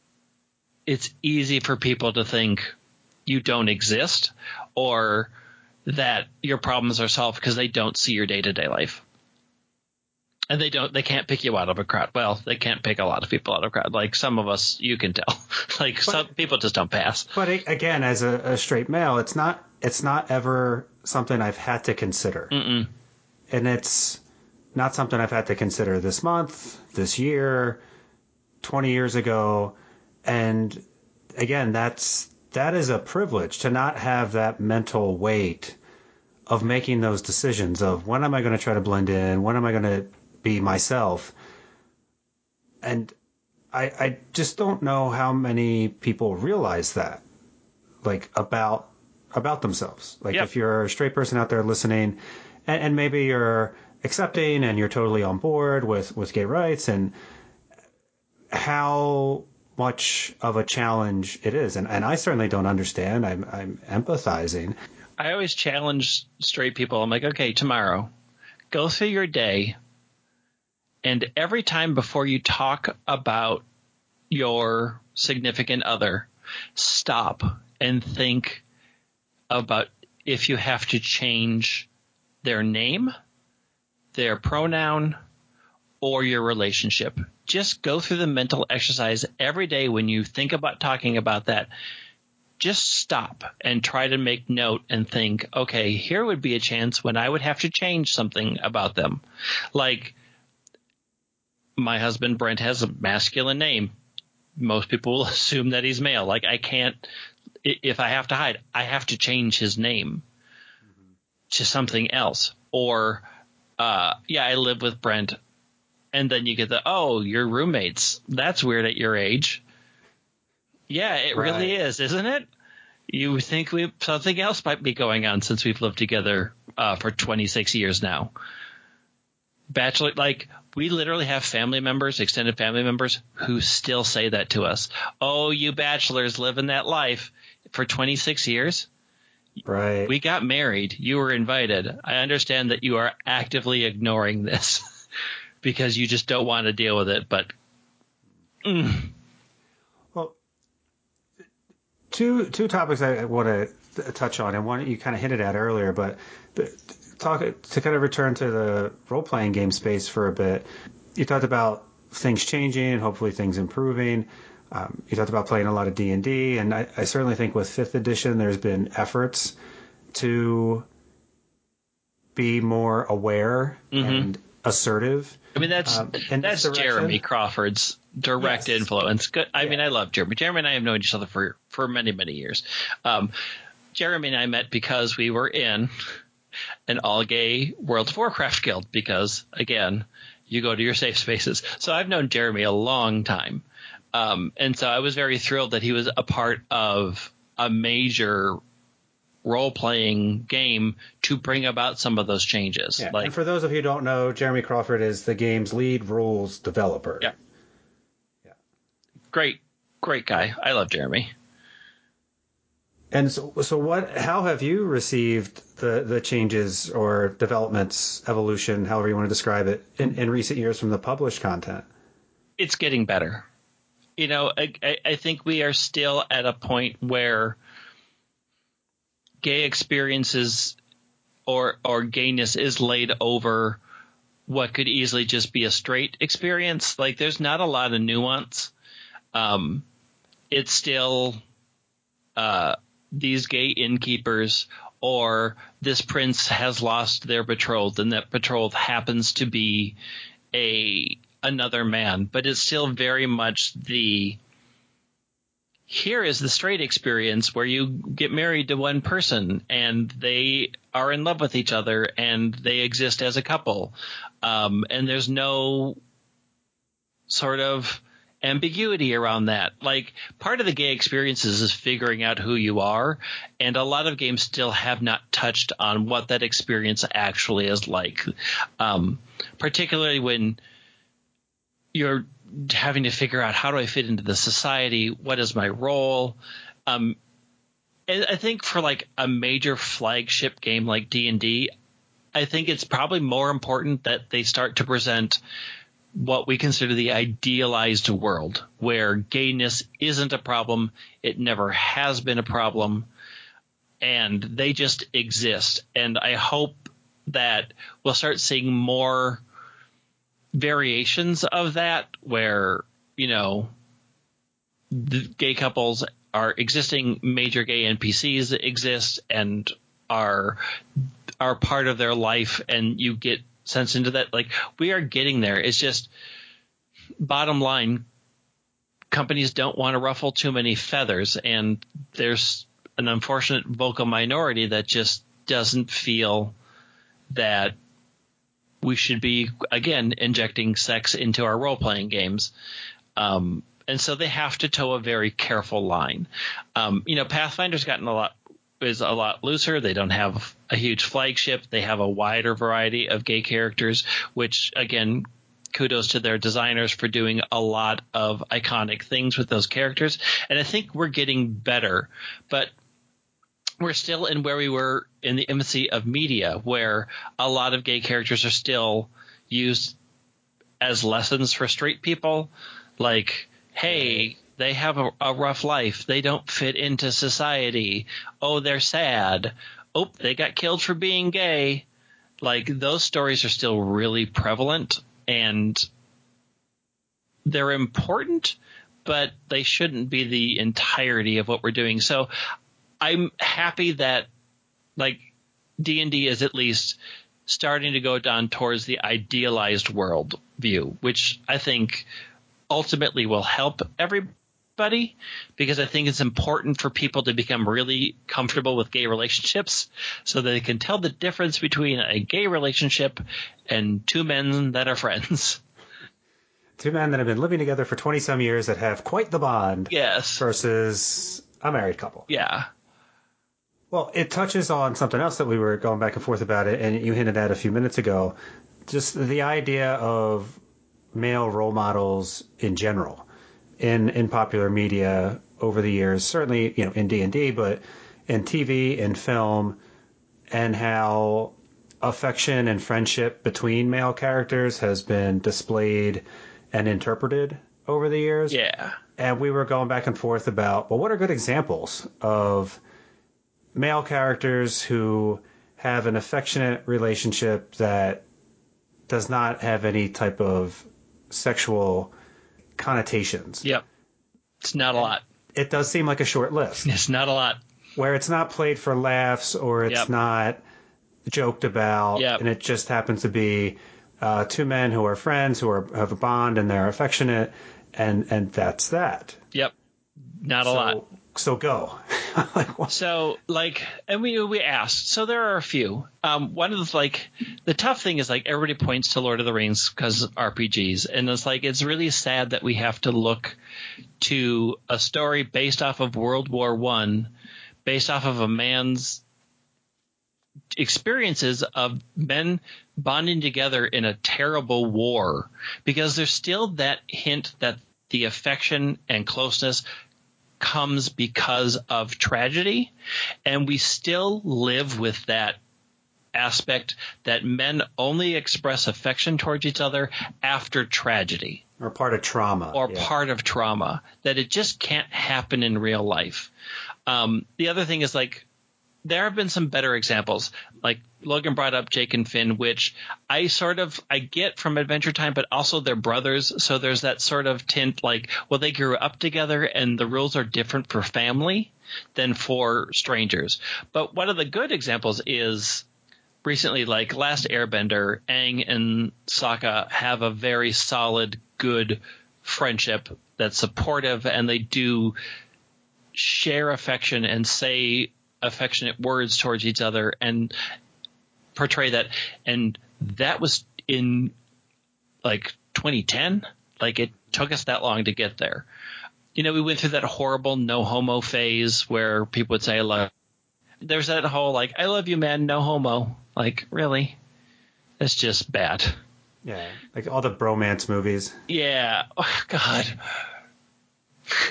it's easy for people to think you don't exist or that your problems are solved because they don't see your day-to-day life. And they don't, they can't pick you out of a crowd. Well, they can't pick a lot of people out of a crowd. Like some of us, you can tell. Like but, some people just don't pass. But it, again, as a, a straight male, it's not, it's not ever something I've had to consider. Mm-mm. And it's not something I've had to consider this month, this year, twenty years ago. And again, that's, that is a privilege to not have that mental weight of making those decisions of when am I going to try to blend in? When am I going to be myself? And I, I just don't know how many people realize that, like about about themselves. Like yep. If you're a straight person out there listening, and, and maybe you're accepting and you're totally on board with, with gay rights and how much of a challenge it is. And, and I certainly don't understand. I'm, I'm empathizing. I always challenge straight people. I'm like, okay, tomorrow, go through your day. And every time before you talk about your significant other, stop and think about if you have to change their name, their pronoun, or your relationship. Just go through the mental exercise every day when you think about talking about that. Just stop and try to make note and think, okay, here would be a chance when I would have to change something about them. Like, my husband, Brent, has a masculine name. Most people will assume that he's male. Like I can't – if I have to hide, I have to change his name mm-hmm. to something else. Or, uh, yeah, I live with Brent. And then you get the, oh, you're roommates. That's weird at your age. Yeah, it right. really is, isn't it? You think we something else might be going on since we've lived together uh, for twenty-six years now. Bachelor – like – we literally have family members, extended family members, who still say that to us. Oh, you bachelors living that life for twenty-six years. Right. We got married. You were invited. I understand that you are actively ignoring this because you just don't want to deal with it. But mm. Well, two two topics I want to th- touch on, and one you kind of hinted at earlier, but the, Talk, to kind of return to the role-playing game space for a bit, you talked about things changing and hopefully things improving. Um, you talked about playing a lot of D and D, and I, I certainly think with fifth edition there's been efforts to be more aware mm-hmm. and assertive. I mean, that's um, that's Jeremy Crawford's direct yes. influence. Good. I yeah. mean, I love Jeremy. Jeremy and I have known each other for, for many, many years. Um, Jeremy and I met because we were in – an all-gay World of Warcraft guild because, again, you go to your safe spaces. So I've known Jeremy a long time. Um, and so I was very thrilled that he was a part of a major role-playing game to bring about some of those changes. Yeah. Like, and for those of you who don't know, Jeremy Crawford is the game's lead rules developer. Yeah. yeah. Great, great guy. I love Jeremy. And so, so what? How have you received the, the changes or developments, evolution, however you want to describe it, in, in recent years from the published content? It's getting better. you know, I, I think we are still at a point where gay experiences or or gayness is laid over what could easily just be a straight experience. Like, there's not a lot of nuance. Um, it's still uh, these gay innkeepers, or this prince has lost their betrothed, and that betrothed happens to be a another man. But it's still very much the here is the straight experience where you get married to one person and they are in love with each other and they exist as a couple. Um, and there's no sort of ambiguity around that. Like, part of the gay experiences is figuring out who you are, and a lot of games still have not touched on what that experience actually is like, um, particularly when you're having to figure out, how do I fit into the society? What is my role? Um, and I think for like a major flagship game like D and D, I think it's probably more important that they start to present what we consider the idealized world, where gayness isn't a problem. It never has been a problem, and they just exist. And I hope that we'll start seeing more variations of that, where, you know, the gay couples are existing, major gay N P Cs exist and are are part of their life, and you get sense into that. Like, we are getting there. It's just, bottom line, companies don't want to ruffle too many feathers, and there's an unfortunate vocal minority that just doesn't feel that we should be, again, injecting sex into our role-playing games. Um, and so they have to toe a very careful line. Um, you know, Pathfinder's gotten a lot is a lot looser. They don't have a huge flagship. They have a wider variety of gay characters, which, again, kudos to their designers for doing a lot of iconic things with those characters. And I think we're getting better, but we're still in where we were in the infancy of media, where a lot of gay characters are still used as lessons for straight people. Like, hey, they have a, a rough life. They don't fit into society. Oh, they're sad. Oh, they got killed for being gay. Like, those stories are still really prevalent, and they're important, but they shouldn't be the entirety of what we're doing. So I'm happy that, like, D and D is at least starting to go down towards the idealized world view, which I think ultimately will help everybody, because I think it's important for people to become really comfortable with gay relationships so that they can tell the difference between a gay relationship and two men that are friends. Two men that have been living together for twenty some years that have quite the bond. Yes. Versus a married couple. Yeah. Well, it touches on something else that we were going back and forth about, it, and you hinted at a few minutes ago, just the idea of male role models in general in, in popular media over the years, certainly, you know, in D and D, but in T V and film, and how affection and friendship between male characters has been displayed and interpreted over the years. Yeah. And we were going back and forth about, well, what are good examples of male characters who have an affectionate relationship that does not have any type of sexual connotations. Yep. It's not a lot. It does seem like a short list. It's not a lot. Where it's not played for laughs, or it's yep. not joked about. Yep. And it just happens to be uh, two men who are friends, who are, have a bond, and they're affectionate. And, and that's that. Yep. Not a so, lot. So go. like, so like, and we we asked. So there are a few. Um, one of the, like, the tough thing is, like, everybody points to Lord of the Rings because R P Gs, and it's like, it's really sad that we have to look to a story based off of World War One, based off of a man's experiences of men bonding together in a terrible war, because there's still that hint that the affection and closeness comes because of tragedy, and we still live with that aspect that men only express affection towards each other after tragedy. Or part of trauma. Or yeah. part of trauma. That it just can't happen in real life. Um, the other thing is, like, there have been some better examples. Like Logan brought up Jake and Finn, which I sort of – I get from Adventure Time, but also they're brothers. So there's that sort of tint like, well, they grew up together and the rules are different for family than for strangers. But one of the good examples is – recently, like Last Airbender, Aang and Sokka have a very solid, good friendship that's supportive, and they do share affection and say affectionate words towards each other and portray that. And that was in like twenty ten. Like it took us that long to get there. You know, we went through that horrible no homo phase where people would say, I love you. There's that whole like, I love you, man, no homo. Like, really? That's just bad. Yeah. Like all the bromance movies. Yeah. Oh, God.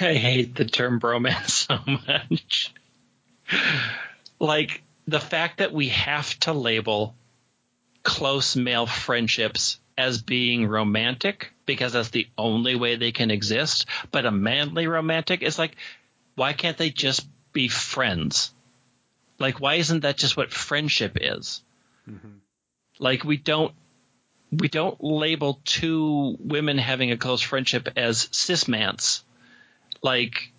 I hate the term bromance so much. Like the fact that we have to label close male friendships as being romantic because that's the only way they can exist. But a manly romantic is like, why can't they just be friends? Like, why isn't that just what friendship is? Mm-hmm. Like, we don't we don't label two women having a close friendship as cismance. Like,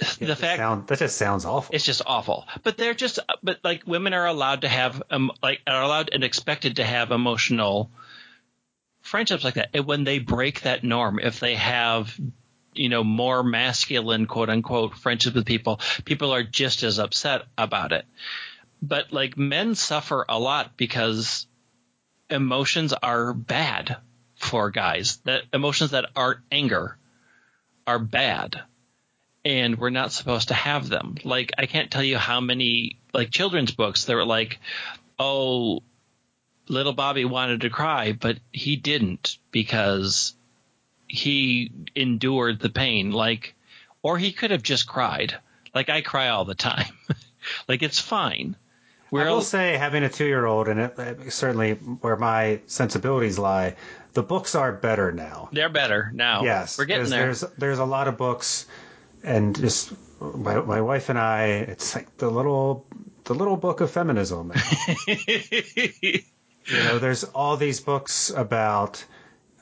yeah, the that fact sound, that just sounds awful. It's just awful. But they're just but like women are allowed to have um, like are allowed and expected to have emotional friendships like that. And when they break that norm, if they have, you know, more masculine, quote unquote, friendships with people, people are just as upset about it. But like men suffer a lot because emotions are bad for guys. That emotions that aren't anger are bad, and we're not supposed to have them. Like, I can't tell you how many like children's books that were like, oh, little Bobby wanted to cry, but he didn't because he endured the pain, like, or he could have just cried. Like, I cry all the time. Like, it's fine. We're I will all... say, having a two-year-old, and it, it, certainly where my sensibilities lie, the books are better now. They're better now. Yes. We're getting there. There's, there's a lot of books, and just my, my wife and I, it's like the little, the little book of feminism. You know, there's all these books about...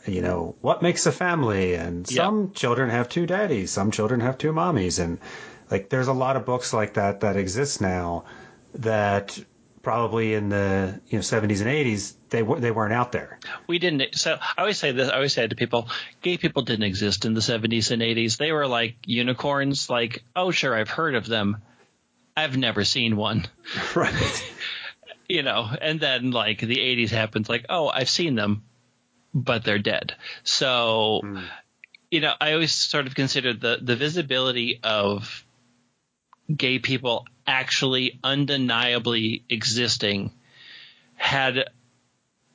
you know, what makes a family, and yep. Some children have two daddies, some children have two mommies, and like there's a lot of books like that that exist now that probably in the you know seventies and eighties they were they weren't out there. We didn't. So I always say this. I always say to people, gay people didn't exist in the seventies and eighties. They were like unicorns. Like, oh sure, I've heard of them. I've never seen one. Right. You know, and then like the eighties happens. Like, oh, I've seen them. But they're dead. So, mm. you know, I always sort of considered the, the visibility of gay people actually undeniably existing had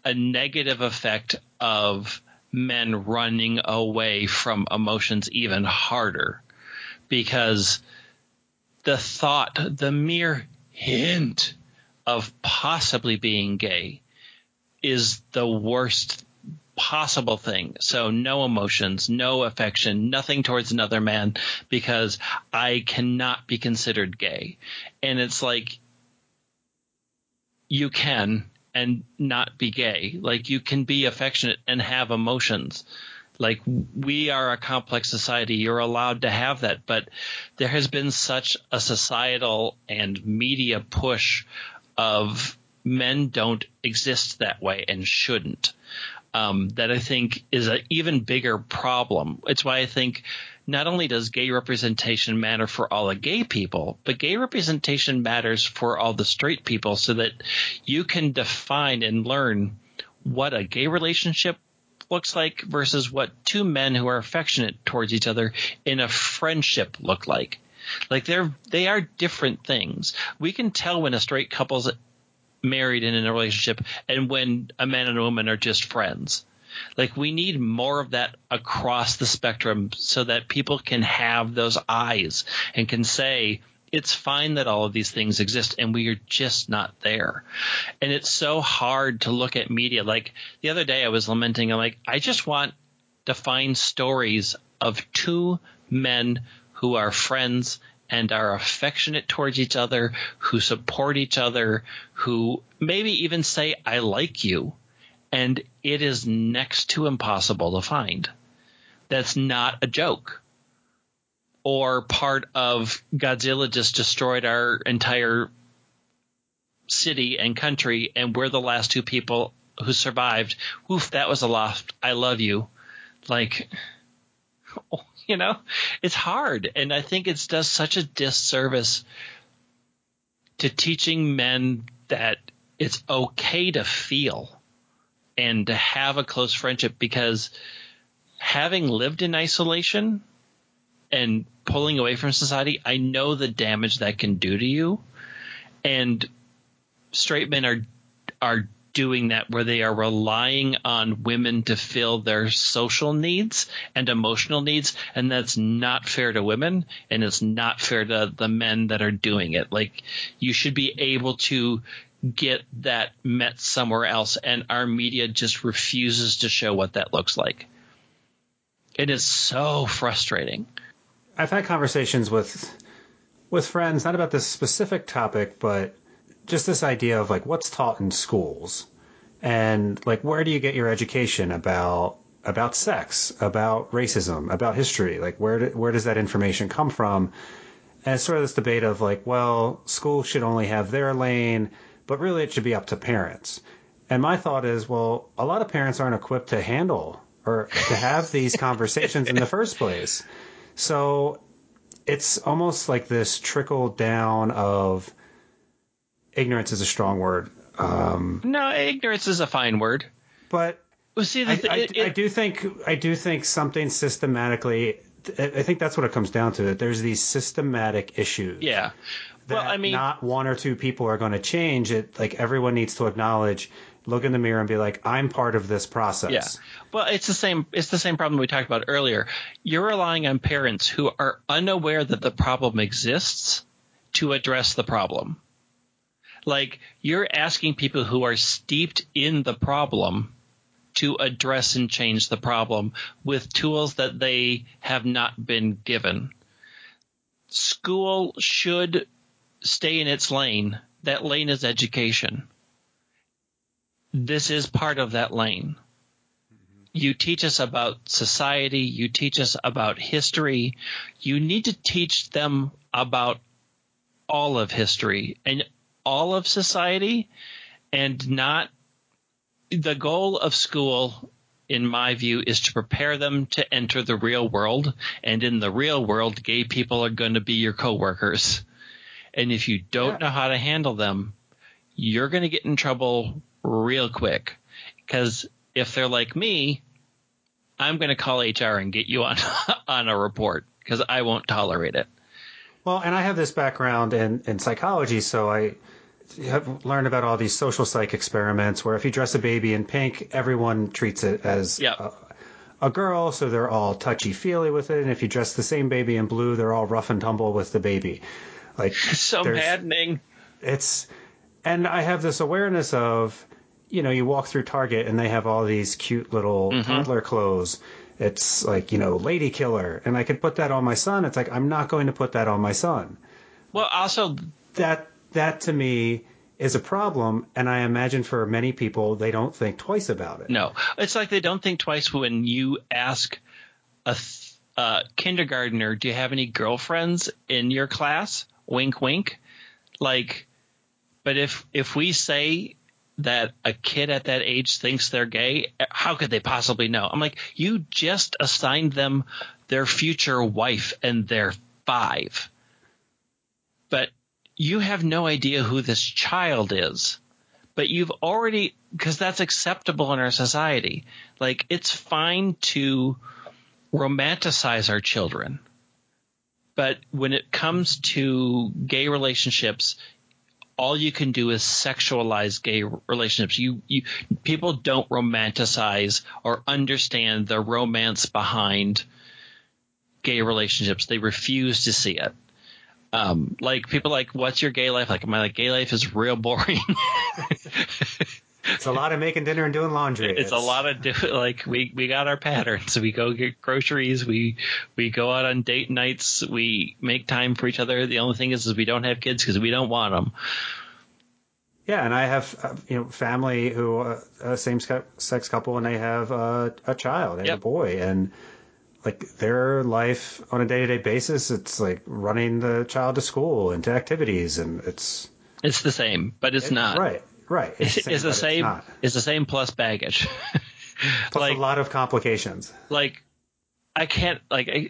a negative effect of men running away from emotions even harder, because the thought, the mere hint of possibly being gay is the worst possible thing. So no emotions, no affection, nothing towards another man, because I cannot be considered gay. And it's like, you can and not be gay. Like, you can be affectionate and have emotions. Like, we are a complex society. You're allowed to have that. But there has been such a societal and media push of men don't exist that way and shouldn't. Um, that I think is an even bigger problem. It's why I think not only does gay representation matter for all the gay people, but gay representation matters for all the straight people, so that you can define and learn what a gay relationship looks like versus what two men who are affectionate towards each other in a friendship look like. Like they're they are different things. We can tell when a straight couple's married and in a relationship, and when a man and a woman are just friends. Like, we need more of that across the spectrum so that people can have those eyes and can say, it's fine that all of these things exist and we are just not there. And it's so hard to look at media. Like the other day I was lamenting, I'm like, I just want to find stories of two men who are friends and are affectionate towards each other, who support each other, who maybe even say, I like you. And it is next to impossible to find. That's not a joke. Or part of Godzilla just destroyed our entire city and country, and we're the last two people who survived. Oof, that was a loss. I love you. Like, you know, it's hard. And I think it does such a disservice to teaching men that it's okay to feel and to have a close friendship, because having lived in isolation and pulling away from society, I know the damage that can do to you. And straight men are are doing that, where they are relying on women to fill their social needs and emotional needs. And that's not fair to women, and it's not fair to the men that are doing it. Like, you should be able to get that met somewhere else, and our media just refuses to show what that looks like. It is so frustrating. I've had conversations with with friends, not about this specific topic, but just this idea of, like, what's taught in schools, and, like, where do you get your education about about sex, about racism, about history? Like, where do, where does that information come from? And it's sort of this debate of, like, well, school should only have their lane, but really it should be up to parents. And my thought is, well, a lot of parents aren't equipped to handle or to have these conversations in the first place. So it's almost like this trickle down of ignorance is a strong word. Um, no, ignorance is a fine word. But well, see, the, I, I, it, I do think I do think something systematically. I think that's what it comes down to. That there's these systematic issues. Yeah. That well, I mean, not one or two people are going to change it. Like, everyone needs to acknowledge, look in the mirror and be like, I'm part of this process. Yeah. Well, it's the same. It's the same problem we talked about earlier. You're relying on parents who are unaware that the problem exists to address the problem. Like, you're asking people who are steeped in the problem to address and change the problem with tools that they have not been given. School should stay in its lane. That lane is education. This is part of that lane. You teach us about society. You teach us about history. You need to teach them about all of history and all of society, and not – the goal of school, in my view, is to prepare them to enter the real world, and in the real world, gay people are going to be your coworkers. And if you don't yeah. know how to handle them, you're going to get in trouble real quick, because if they're like me, I'm going to call H R and get you on, on a report, because I won't tolerate it. Well, and I have this background in, in psychology, so I – have learned about all these social psych experiments where if you dress a baby in pink, everyone treats it as yep. a, a girl, so they're all touchy-feely with it. And if you dress the same baby in blue, they're all rough and tumble with the baby. Like, so maddening. It's, and I have this awareness of, you know, you walk through Target and they have all these cute little mm-hmm. toddler clothes. It's like, you know, lady killer. And I could put that on my son. It's like, I'm not going to put that on my son. Well, also that... That, to me, is a problem, and I imagine for many people, they don't think twice about it. No. It's like they don't think twice when you ask a th- uh, kindergartner, do you have any girlfriends in your class? Wink, wink. Like, but if if we say that a kid at that age thinks they're gay, how could they possibly know? I'm like, you just assigned them their future wife, and they're five. But you have no idea who this child is, but you've already – because that's acceptable in our society. Like, it's fine to romanticize our children, but when it comes to gay relationships, all you can do is sexualize gay relationships. You, you people don't romanticize or understand the romance behind gay relationships. They refuse to see it. Um, like people like, what's your gay life like? My like, gay life is real boring. It's a lot of making dinner and doing laundry. It's, it's a lot of different, like we, we got our patterns. We go get groceries. We we go out on date nights. We make time for each other. The only thing is, is we don't have kids because we don't want them. Yeah, and I have uh, you know family who uh, a same sex couple, and they have uh, a child and yep. a boy, and like their life on a day to day basis, it's like running the child to school and to activities, and it's it's the same, but it's it, not right. Right. It's the same. It's the same, it's it's the same plus baggage. Plus like, a lot of complications. Like, I can't, like, I,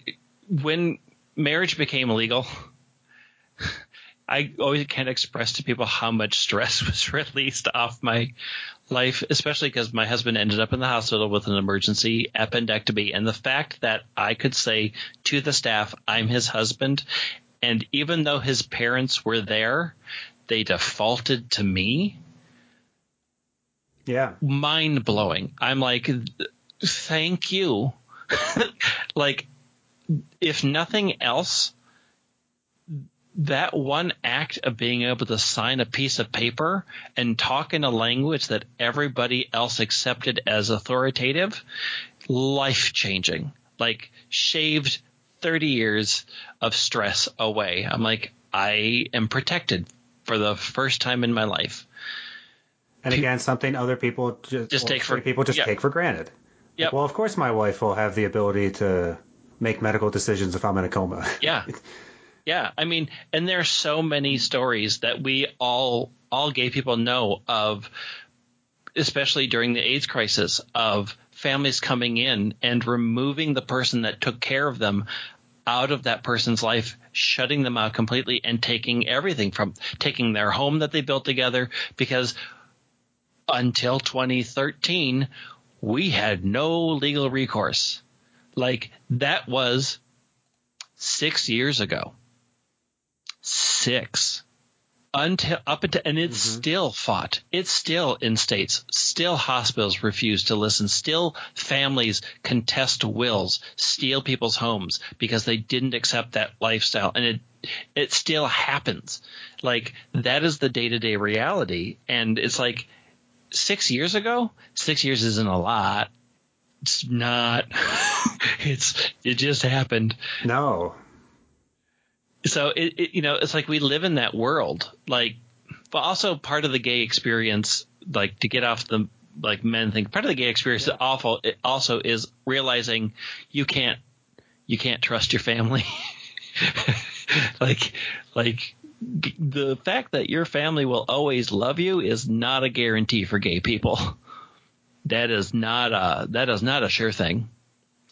when marriage became illegal, I always can't express to people how much stress was released off my life, especially because my husband ended up in the hospital with an emergency appendectomy. And the fact that I could say to the staff, I'm his husband. And even though his parents were there, they defaulted to me. Yeah. Mind blowing. I'm like, thank you. Like, if nothing else, that one act of being able to sign a piece of paper and talk in a language that everybody else accepted as authoritative, life changing, like shaved thirty years of stress away. I'm like, I am protected for the first time in my life. And again, something other people just, just take for people just yep. take for granted. Yep. Like, well, of course, my wife will have the ability to make medical decisions if I'm in a coma. Yeah, yeah. I mean, and there are so many stories that we all all gay people know of, especially during the AIDS crisis, of families coming in and removing the person that took care of them out of that person's life, shutting them out completely, and taking everything from taking their home that they built together because. Until twenty thirteen, we had no legal recourse. Like that was six years ago. Six until up until and it's mm-hmm. still fought. It's still in states. Still hospitals refuse to listen. Still families contest wills, steal people's homes because they didn't accept that lifestyle. And it it still happens. Like that is the day-to-day reality. And it's like. Six years ago, six years isn't a lot. It's not. it's it just happened. No. So it, it you know it's like we live in that world. Like, but also part of the gay experience, like to get off the like men thing. Part of the gay experience is yeah. awful. It also is realizing you can't you can't trust your family. like like. The fact that your family will always love you is not a guarantee for gay people. That is not a that is not a sure thing.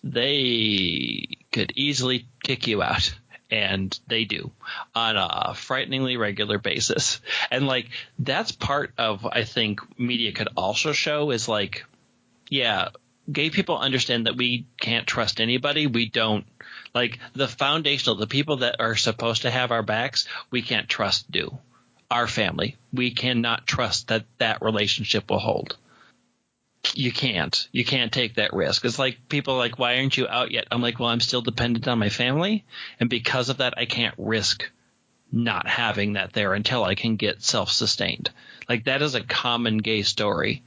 They could easily kick you out, and they do on a frighteningly regular basis. And like that's part of I think media could also show is like, yeah, gay people understand that we can't trust anybody. We don't. Like the foundational, the people that are supposed to have our backs, we can't trust do. Our family, we cannot trust that that relationship will hold. You can't. You can't take that risk. It's like people are like, why aren't you out yet? I'm like, well, I'm still dependent on my family. And because of that, I can't risk not having that there until I can get self-sustained. Like that is a common gay story.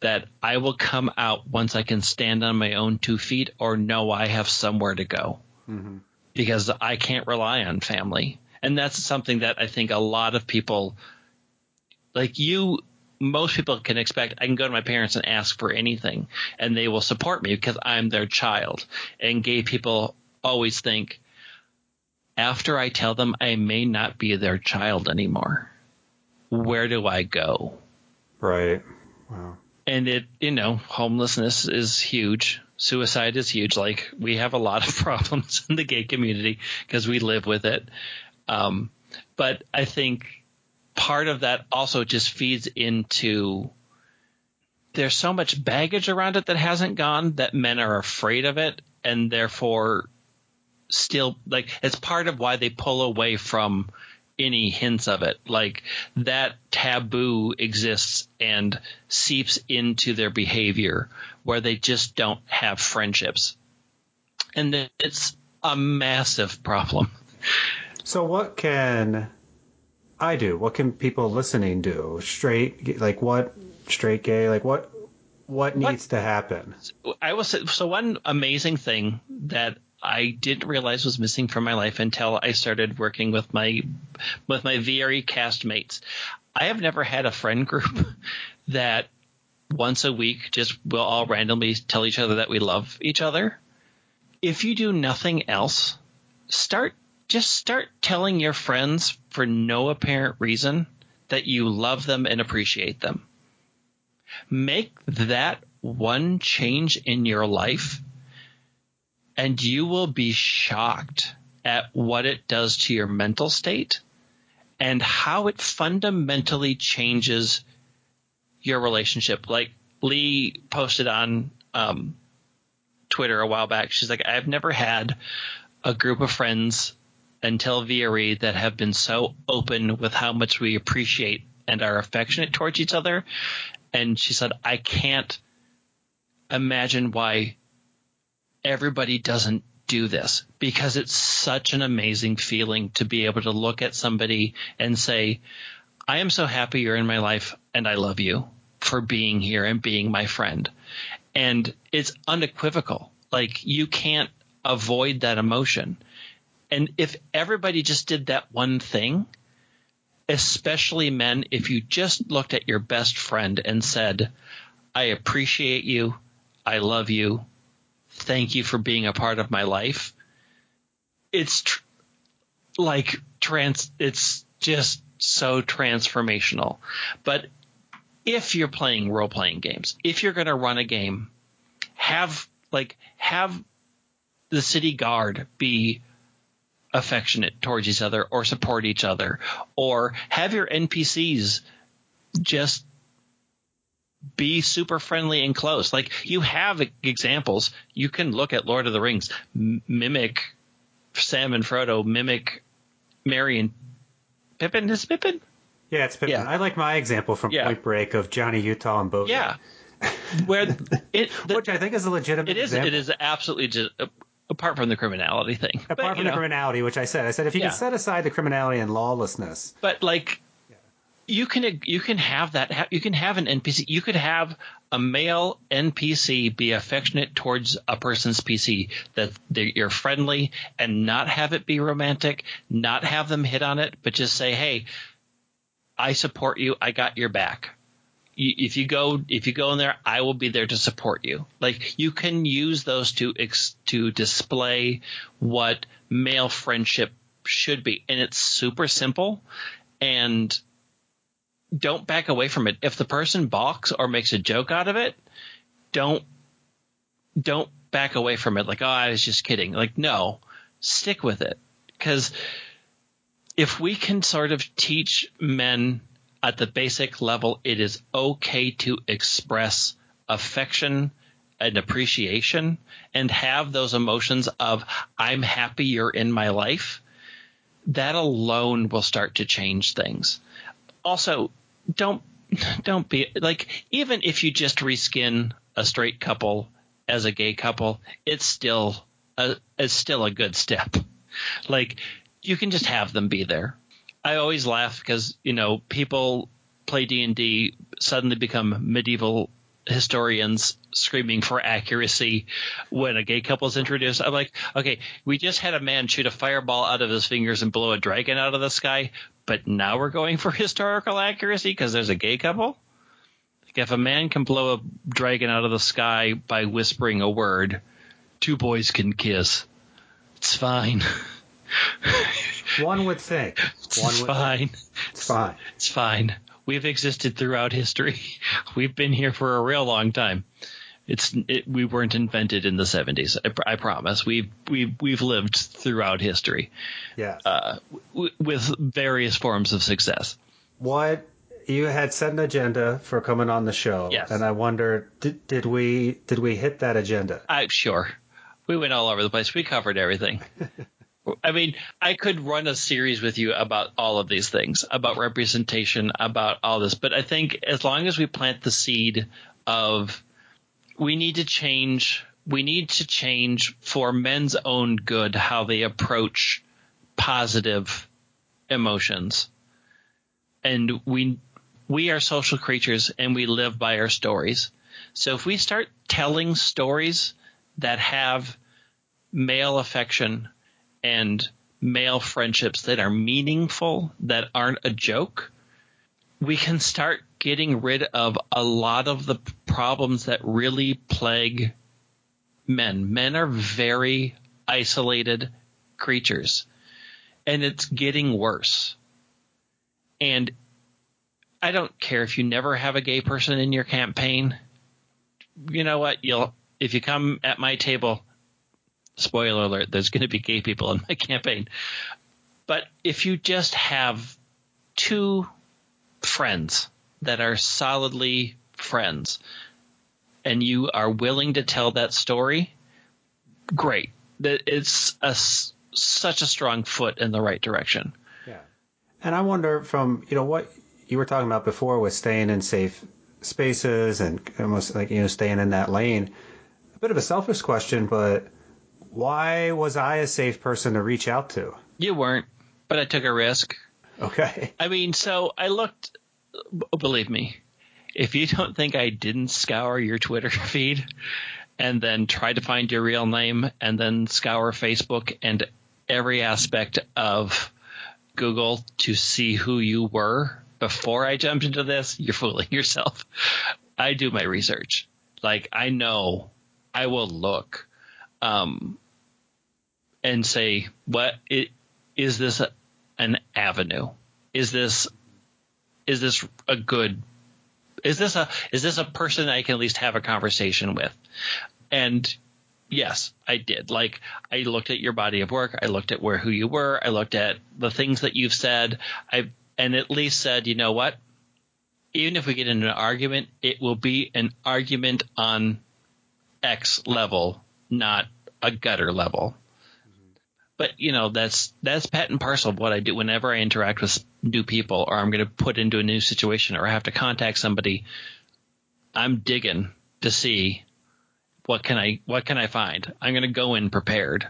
That I will come out once I can stand on my own two feet or know I have somewhere to go mm-hmm. because I can't rely on family. And that's something that I think a lot of people like you. Most people can expect I can go to my parents and ask for anything and they will support me because I'm their child. And gay people always think after I tell them I may not be their child anymore. Where do I go? Right. Wow. And it, you know, homelessness is huge. Suicide is huge. Like we have a lot of problems in the gay community because we live with it. Um, but I think part of that also just feeds into there's so much baggage around it that hasn't gone that men are afraid of it. And therefore still like it's part of why they pull away from any hints of it. Like that taboo exists and seeps into their behavior where they just don't have friendships. And it's a massive problem. So what can I do? What can people listening do? Straight, like what? Straight, gay, like what? What needs what, to happen? I will say, so one amazing thing that I didn't realize was missing from my life until I started working with my with my VREcast mates. I have never had a friend group that once a week just will all randomly tell each other that we love each other. If you do nothing else, start just start telling your friends for no apparent reason that you love them and appreciate them. Make that one change in your life, and you will be shocked at what it does to your mental state and how it fundamentally changes your relationship. Like Lee posted on um, Twitter a while back, she's like, I've never had a group of friends until V R E that have been so open with how much we appreciate and are affectionate towards each other. And she said, I can't imagine why everybody doesn't do this, because it's such an amazing feeling to be able to look at somebody and say, I am so happy you're in my life and I love you for being here and being my friend. And it's unequivocal. Like you can't avoid that emotion. And if everybody just did that one thing, especially men, if you just looked at your best friend and said, I appreciate you, I love you, thank you for being a part of my life, it's tr- like trans. It's just so transformational. But if you're playing role-playing games, if you're going to run a game, have like have the city guard be affectionate towards each other or support each other, or have your N P Cs just be super friendly and close. Like you have examples. You can look at Lord of the Rings, m- mimic Sam and Frodo, mimic Merry and Pippin. Is Pippin? Yeah, it's Pippin. Yeah. I like my example from yeah. Point Break of Johnny Utah and Bogan. Yeah. Where it, the, Which I think is a legitimate it is, example. It is absolutely just uh, – apart from the criminality thing. Apart but, from know. the criminality, which I said. I said if you yeah. can set aside the criminality and lawlessness. But like yeah. you can you can have that. You can have an N P C. You could have a male N P C be affectionate towards a person's P C, that you're friendly, and not have it be romantic, not have them hit on it, but just say, hey, I support you. I got your back. If you go, if you go in there, I will be there to support you. Like you can use those to ex- to display what male friendship should be, and it's super simple. And don't back away from it. If the person balks or makes a joke out of it, don't don't back away from it. Like, oh, I was just kidding. Like, no, stick with it, because if we can sort of teach men at the basic level, it is okay to express affection and appreciation and have those emotions of I'm happy you're in my life. That alone will start to change things. Also, don't don't be like, even if you just reskin a straight couple as a gay couple, it's still a, it's still a good step. Like you can just have them be there. I always laugh because, you know, people play D and D, suddenly become medieval historians screaming for accuracy when a gay couple is introduced. I'm like, okay, we just had a man shoot a fireball out of his fingers and blow a dragon out of the sky, but now we're going for historical accuracy because there's a gay couple? Like if a man can blow a dragon out of the sky by whispering a word, two boys can kiss. It's fine. One would think. One it's would fine. Think. It's fine. It's fine. We've existed throughout history. We've been here for a real long time. It's it, we weren't invented in the seventies. I, I promise. We've we've we've lived throughout history. Yeah. Uh, w- with various forms of success. What you had set an agenda for coming on the show. Yes. And I wonder, did, did we did we hit that agenda? I sure. We went all over the place. We covered everything. I mean, I could run a series with you about all of these things, about representation, about all this. But I think as long as we plant the seed of we need to change, we need to change for men's own good how they approach positive emotions. and we we are social creatures and we live by our stories. So if we start telling stories that have male affection and male friendships that are meaningful, that aren't a joke, we can start getting rid of a lot of the problems that really plague men. Men are very isolated creatures, and it's getting worse. And I don't care if you never have a gay person in your campaign. You know what? You'll if you come at my table, spoiler alert, there's going to be gay people in my campaign. But if you just have two friends that are solidly friends and you are willing to tell that story, great. It's a, such a strong foot in the right direction. Yeah. And I wonder from, you know, what you were talking about before with staying in safe spaces and almost like, you know, staying in that lane, a bit of a selfish question, but why was I a safe person to reach out to? You weren't, but I took a risk. Okay. I mean, so I looked, believe me, if you don't think I didn't scour your Twitter feed and then try to find your real name and then scour Facebook and every aspect of Google to see who you were before I jumped into this, you're fooling yourself. I do my research. Like, I know I will look um, and say, what it, is this a, an avenue? Is this is this a good is this a is this a person I can at least have a conversation with? And yes, I did. Like, I looked at your body of work. I looked at where who you were. I looked at the things that you've said. I and at least said, you know what? Even if we get into an argument, it will be an argument on X level, not a gutter level. But, you know, that's that's part and parcel of what I do whenever I interact with new people or I'm going to put into a new situation or I have to contact somebody. I'm digging to see what can I what can I find. I'm going to go in prepared.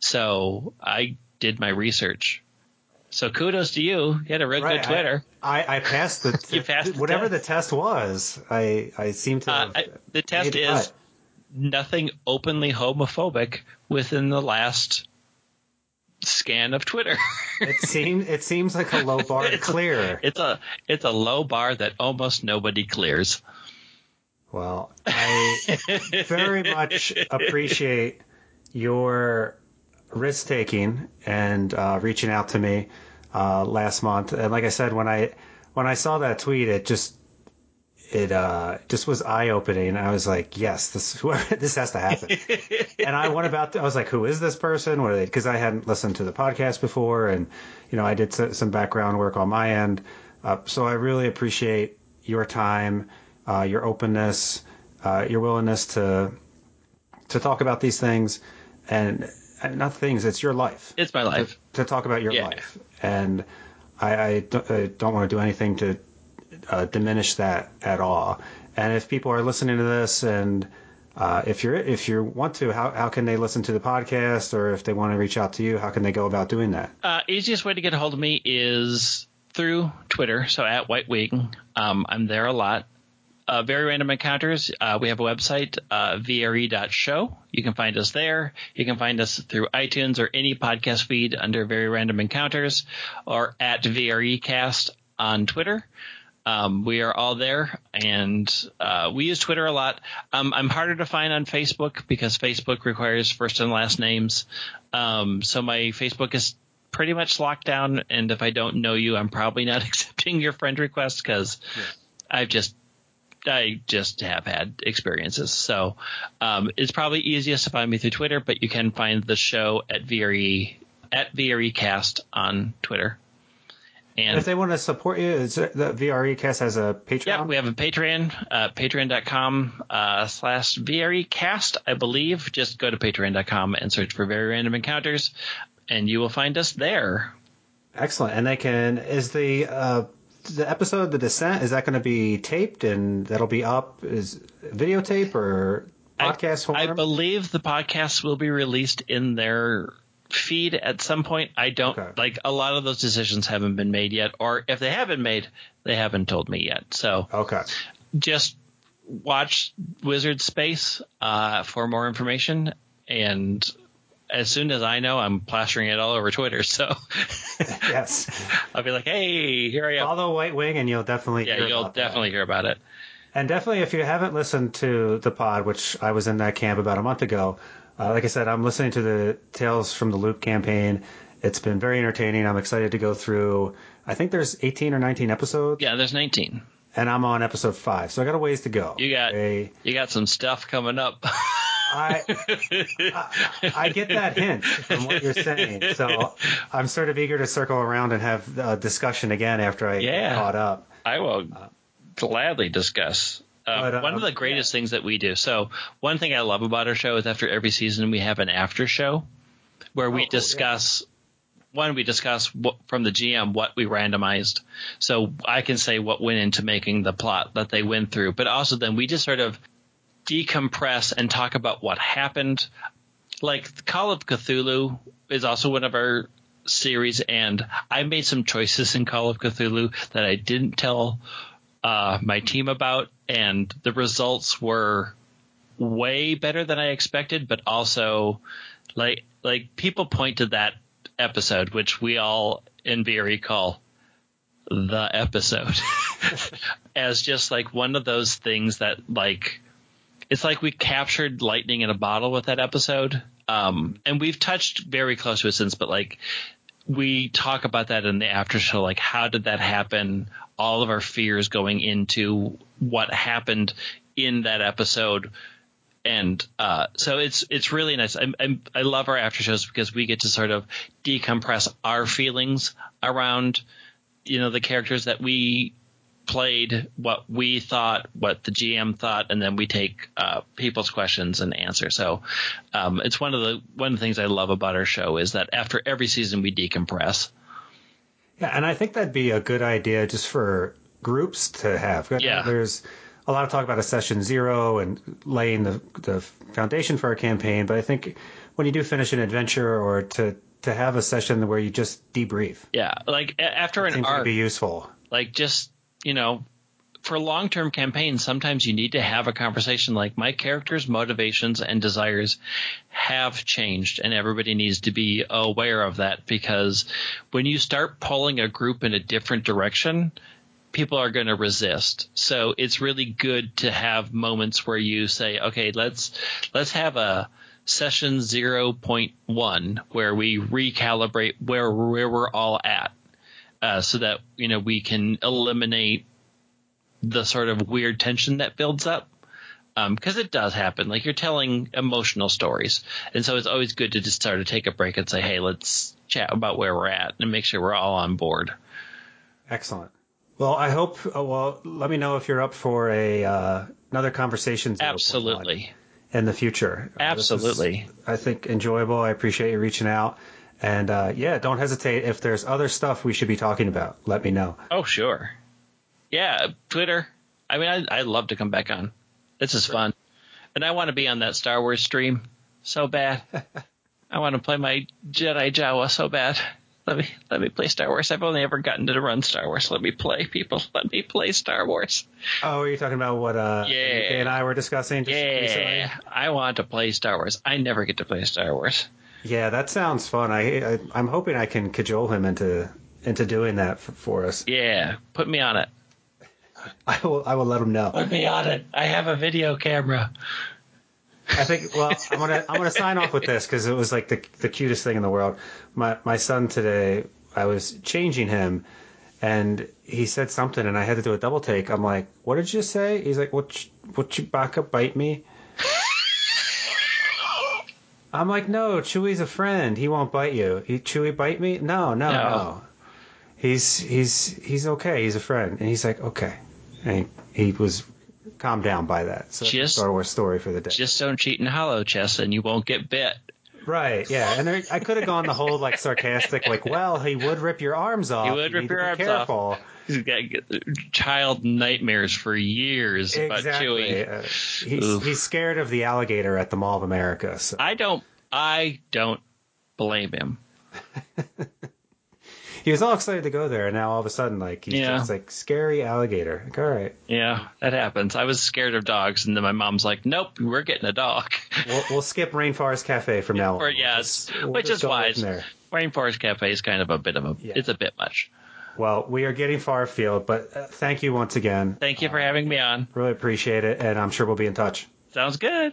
So I did my research. So kudos to you. You had a real right, good Twitter. I, I, I passed the t- you passed the whatever test. The test was. I, I seem to have uh, I, the test is nothing openly homophobic within the last scan of Twitter. it seems it seems like a low bar to clear. It's a it's a low bar that almost nobody clears. Well, I very much appreciate your risk taking and uh, reaching out to me uh, last month. And like I said, when I when I saw that tweet, it just it uh, just was eye opening. I was like, yes, this whoever, this has to happen. And I went about. To, I was like, "Who is this person? What are they?" Because I hadn't listened to the podcast before, and you know, I did some background work on my end. Uh, so I really appreciate your time, uh, your openness, uh, your willingness to to talk about these things, and, and not things. It's your life. It's my life to, to talk about your yeah. life, and I, I, don't, I don't want to do anything to uh, diminish that at all. And if people are listening to this and Uh, if you're if you want to, how how can they listen to the podcast, or if they want to reach out to you, how can they go about doing that? Uh, easiest way to get a hold of me is through Twitter, so at White Wing. Um, I'm there a lot. Uh, Very Random Encounters. Uh, we have a website, uh, V R E dot show. You can find us there. You can find us through iTunes or any podcast feed under Very Random Encounters, or at VREcast on Twitter. Um, we are all there, and uh, we use Twitter a lot. Um, I'm harder to find on Facebook because Facebook requires first and last names. Um, so my Facebook is pretty much locked down, and if I don't know you, I'm probably not accepting your friend request because yeah. I've just I just have had experiences. So um, it's probably easiest to find me through Twitter, but you can find the show at V R E at VREcast on Twitter. And if they want to support you, is the VREcast has a Patreon? Yeah, we have a Patreon, uh, patreon dot com uh, slash VREcast, I believe. Just go to patreon dot com and search for Very Random Encounters, and you will find us there. Excellent. And they can – is the uh, the episode, The Descent, is that going to be taped and that'll be up? Is videotape or podcast I, form? I believe the podcast will be released in their – feed at some point. I don't okay. like a lot of those decisions haven't been made yet, or if they have been made, they haven't told me yet. So okay. just watch Wizard Space uh, for more information. And as soon as I know, I'm plastering it all over Twitter. So yes, I'll be like, hey, here I am. Follow White Wing and you'll definitely yeah, hear you'll about definitely that. hear about it. And definitely, if you haven't listened to the pod, which I was in that camp about a month ago, uh, like I said, I'm listening to the Tales from the Loop campaign. It's been very entertaining. I'm excited to go through. I think there's eighteen or nineteen episodes. Yeah, there's nineteen. And I'm on episode five, so I got a ways to go. You got a, you got some stuff coming up. I, I I get that hint from what you're saying, so I'm sort of eager to circle around and have a discussion again after I yeah, get caught up. I will uh, gladly discuss. Uh, but, uh, one of the greatest yeah. things that we do. So one thing I love about our show is after every season we have an after show where oh, we discuss. Yeah. One, we discuss what, from the G M what we randomized. So I can say what went into making the plot that they went through. But also then we just sort of decompress and talk about what happened. Like Call of Cthulhu is also one of our series. And I made some choices in Call of Cthulhu that I didn't tell uh, my team about. And the results were way better than I expected. But also like like people point to that episode, which we all in V R E call the episode, as just like one of those things that like it's like we captured lightning in a bottle with that episode. Um, and we've touched very close to it since, but like we talk about that in the after show, like how did that happen? All of our fears going into what happened in that episode. And uh, so it's it's really nice. I, I, I love our after shows because we get to sort of decompress our feelings around, you know, the characters that we played, what we thought, what the G M thought, and then we take uh, people's questions and answer. So um, it's one of the one of the things I love about our show is that after every season we decompress. Yeah, and I think that'd be a good idea just for groups to have. Yeah, there's a lot of talk about a session zero and laying the the foundation for our campaign. But I think when you do finish an adventure or to, to have a session where you just debrief. Yeah. Like after an arc, be useful. Like just, you know, for long-term campaigns, sometimes you need to have a conversation like my character's motivations and desires have changed. And everybody needs to be aware of that, because when you start pulling a group in a different direction, people are going to resist. So it's really good to have moments where you say, okay, let's let's have a session zero point one where we recalibrate where where we're all at, uh, so that, you know, we can eliminate the sort of weird tension that builds up, because um, it does happen. Like you're telling emotional stories. And so it's always good to just sort of take a break and say, hey, let's chat about where we're at and make sure we're all on board. Excellent. Well, I hope uh, – well, let me know if you're up for a uh, another conversation. Absolutely. In the future. Absolutely. Uh, is, I think, enjoyable. I appreciate you reaching out. And, uh, yeah, don't hesitate. If there's other stuff we should be talking about, let me know. Oh, sure. Yeah, Twitter. I mean, I, I'd love to come back on. This is fun. And I want to be on that Star Wars stream so bad. I want to play my Jedi Jawa so bad. Let me let me play Star Wars. I've only ever gotten to run Star Wars. Let me play, people. Let me play Star Wars. Oh, are you talking about what uh, yeah. U K and I were discussing? Just yeah, recently? I want to play Star Wars. I never get to play Star Wars. Yeah, that sounds fun. I, I I'm hoping I can cajole him into into doing that for, for us. Yeah, put me on it. I will. I will let him know. Put me on it. I have a video camera. I think, well, I'm gonna I'm gonna sign off with this because it was like the the cutest thing in the world. My my son today, I was changing him, and he said something, and I had to do a double take. I'm like, "What did you say?" He's like, "What what Chewbacca bite me?" I'm like, "No, Chewie's a friend. He won't bite you. He, Chewie bite me? No, no, no, no. He's he's he's okay. He's a friend." And he's like, "Okay," and he, he was calm down by that. So just, Star Wars story for the day. Just don't cheat in hollow chess and you won't get bit. Right, yeah. And there, I could have gone the whole like sarcastic, like, well, he would rip your arms off. He would you rip your arms careful. off. He's got child nightmares for years exactly. about Chewie. Uh, he's, he's scared of the alligator at the Mall of America. So. I don't. I don't blame him. He was all excited to go there, and now all of a sudden, like, he's yeah. just like, scary alligator. Like, all right. Yeah, that happens. I was scared of dogs, and then my mom's like, nope, we're getting a dog. We'll, we'll skip Rainforest Cafe from now on. Or, yes, we'll just, we'll which is wise. Rainforest Cafe is kind of a bit of a yeah. – it's a bit much. Well, we are getting far afield, but uh, thank you once again. Thank you for uh, having me on. Really appreciate it, and I'm sure we'll be in touch. Sounds good.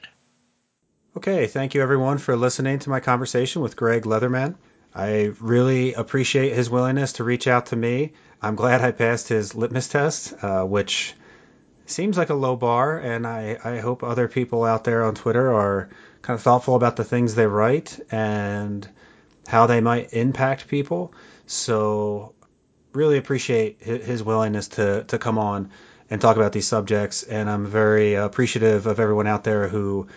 Okay, thank you, everyone, for listening to my conversation with Greg Leatherman. I really appreciate his willingness to reach out to me. I'm glad I passed his litmus test, uh, which seems like a low bar, and I, I hope other people out there on Twitter are kind of thoughtful about the things they write and how they might impact people. So really appreciate his willingness to, to come on and talk about these subjects, and I'm very appreciative of everyone out there who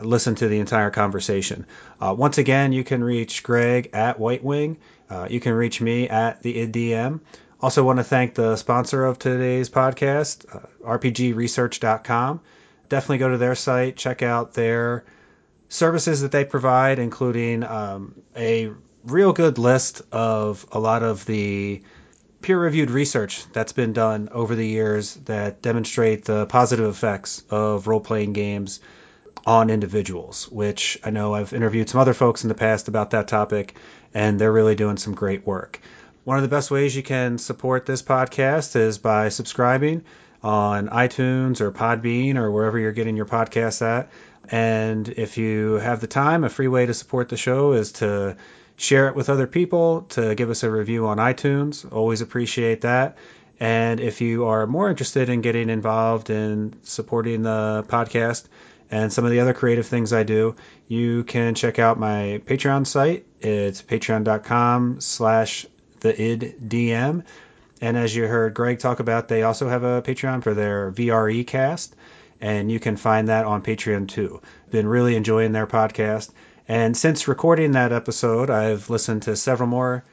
listen to the entire conversation. Uh, once again, you can reach Greg at White Wing. Uh, you can reach me at the I D D M. Also want to thank the sponsor of today's podcast, uh, R P G research dot com. Definitely go to their site, check out their services that they provide, including um, a real good list of a lot of the peer-reviewed research that's been done over the years that demonstrate the positive effects of role-playing games on individuals, which I know I've interviewed some other folks in the past about that topic, and they're really doing some great work. One of the best ways you can support this podcast is by subscribing on iTunes or Podbean or wherever you're getting your podcasts at. And if you have the time, a free way to support the show is to share it with other people, to give us a review on iTunes. Always appreciate that. And if you are more interested in getting involved in supporting the podcast and some of the other creative things I do, you can check out my Patreon site. It's patreon dot com slash the I D D M. And as you heard Greg talk about, they also have a Patreon for their VREcast, and you can find that on Patreon too. Been really enjoying their podcast. And since recording that episode, I've listened to several more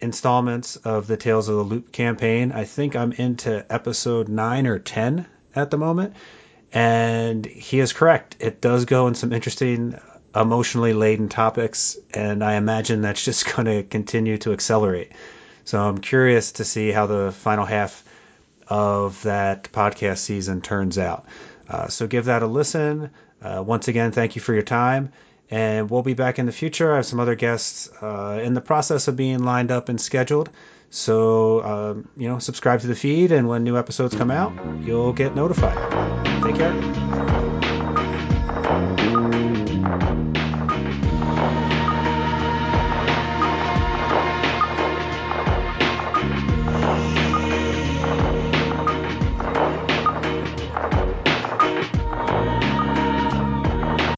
installments of the Tales of the Loop campaign. I think I'm into episode nine or ten at the moment. And he is correct. It does go in some interesting, emotionally laden topics, and I imagine that's just going to continue to accelerate. So I'm curious to see how the final half of that podcast season turns out. Uh, so give that a listen. Uh, once again, thank you for your time, and we'll be back in the future. I have some other guests uh, in the process of being lined up and scheduled. So, um, you know, subscribe to the feed, and when new episodes come out, you'll get notified. Take care.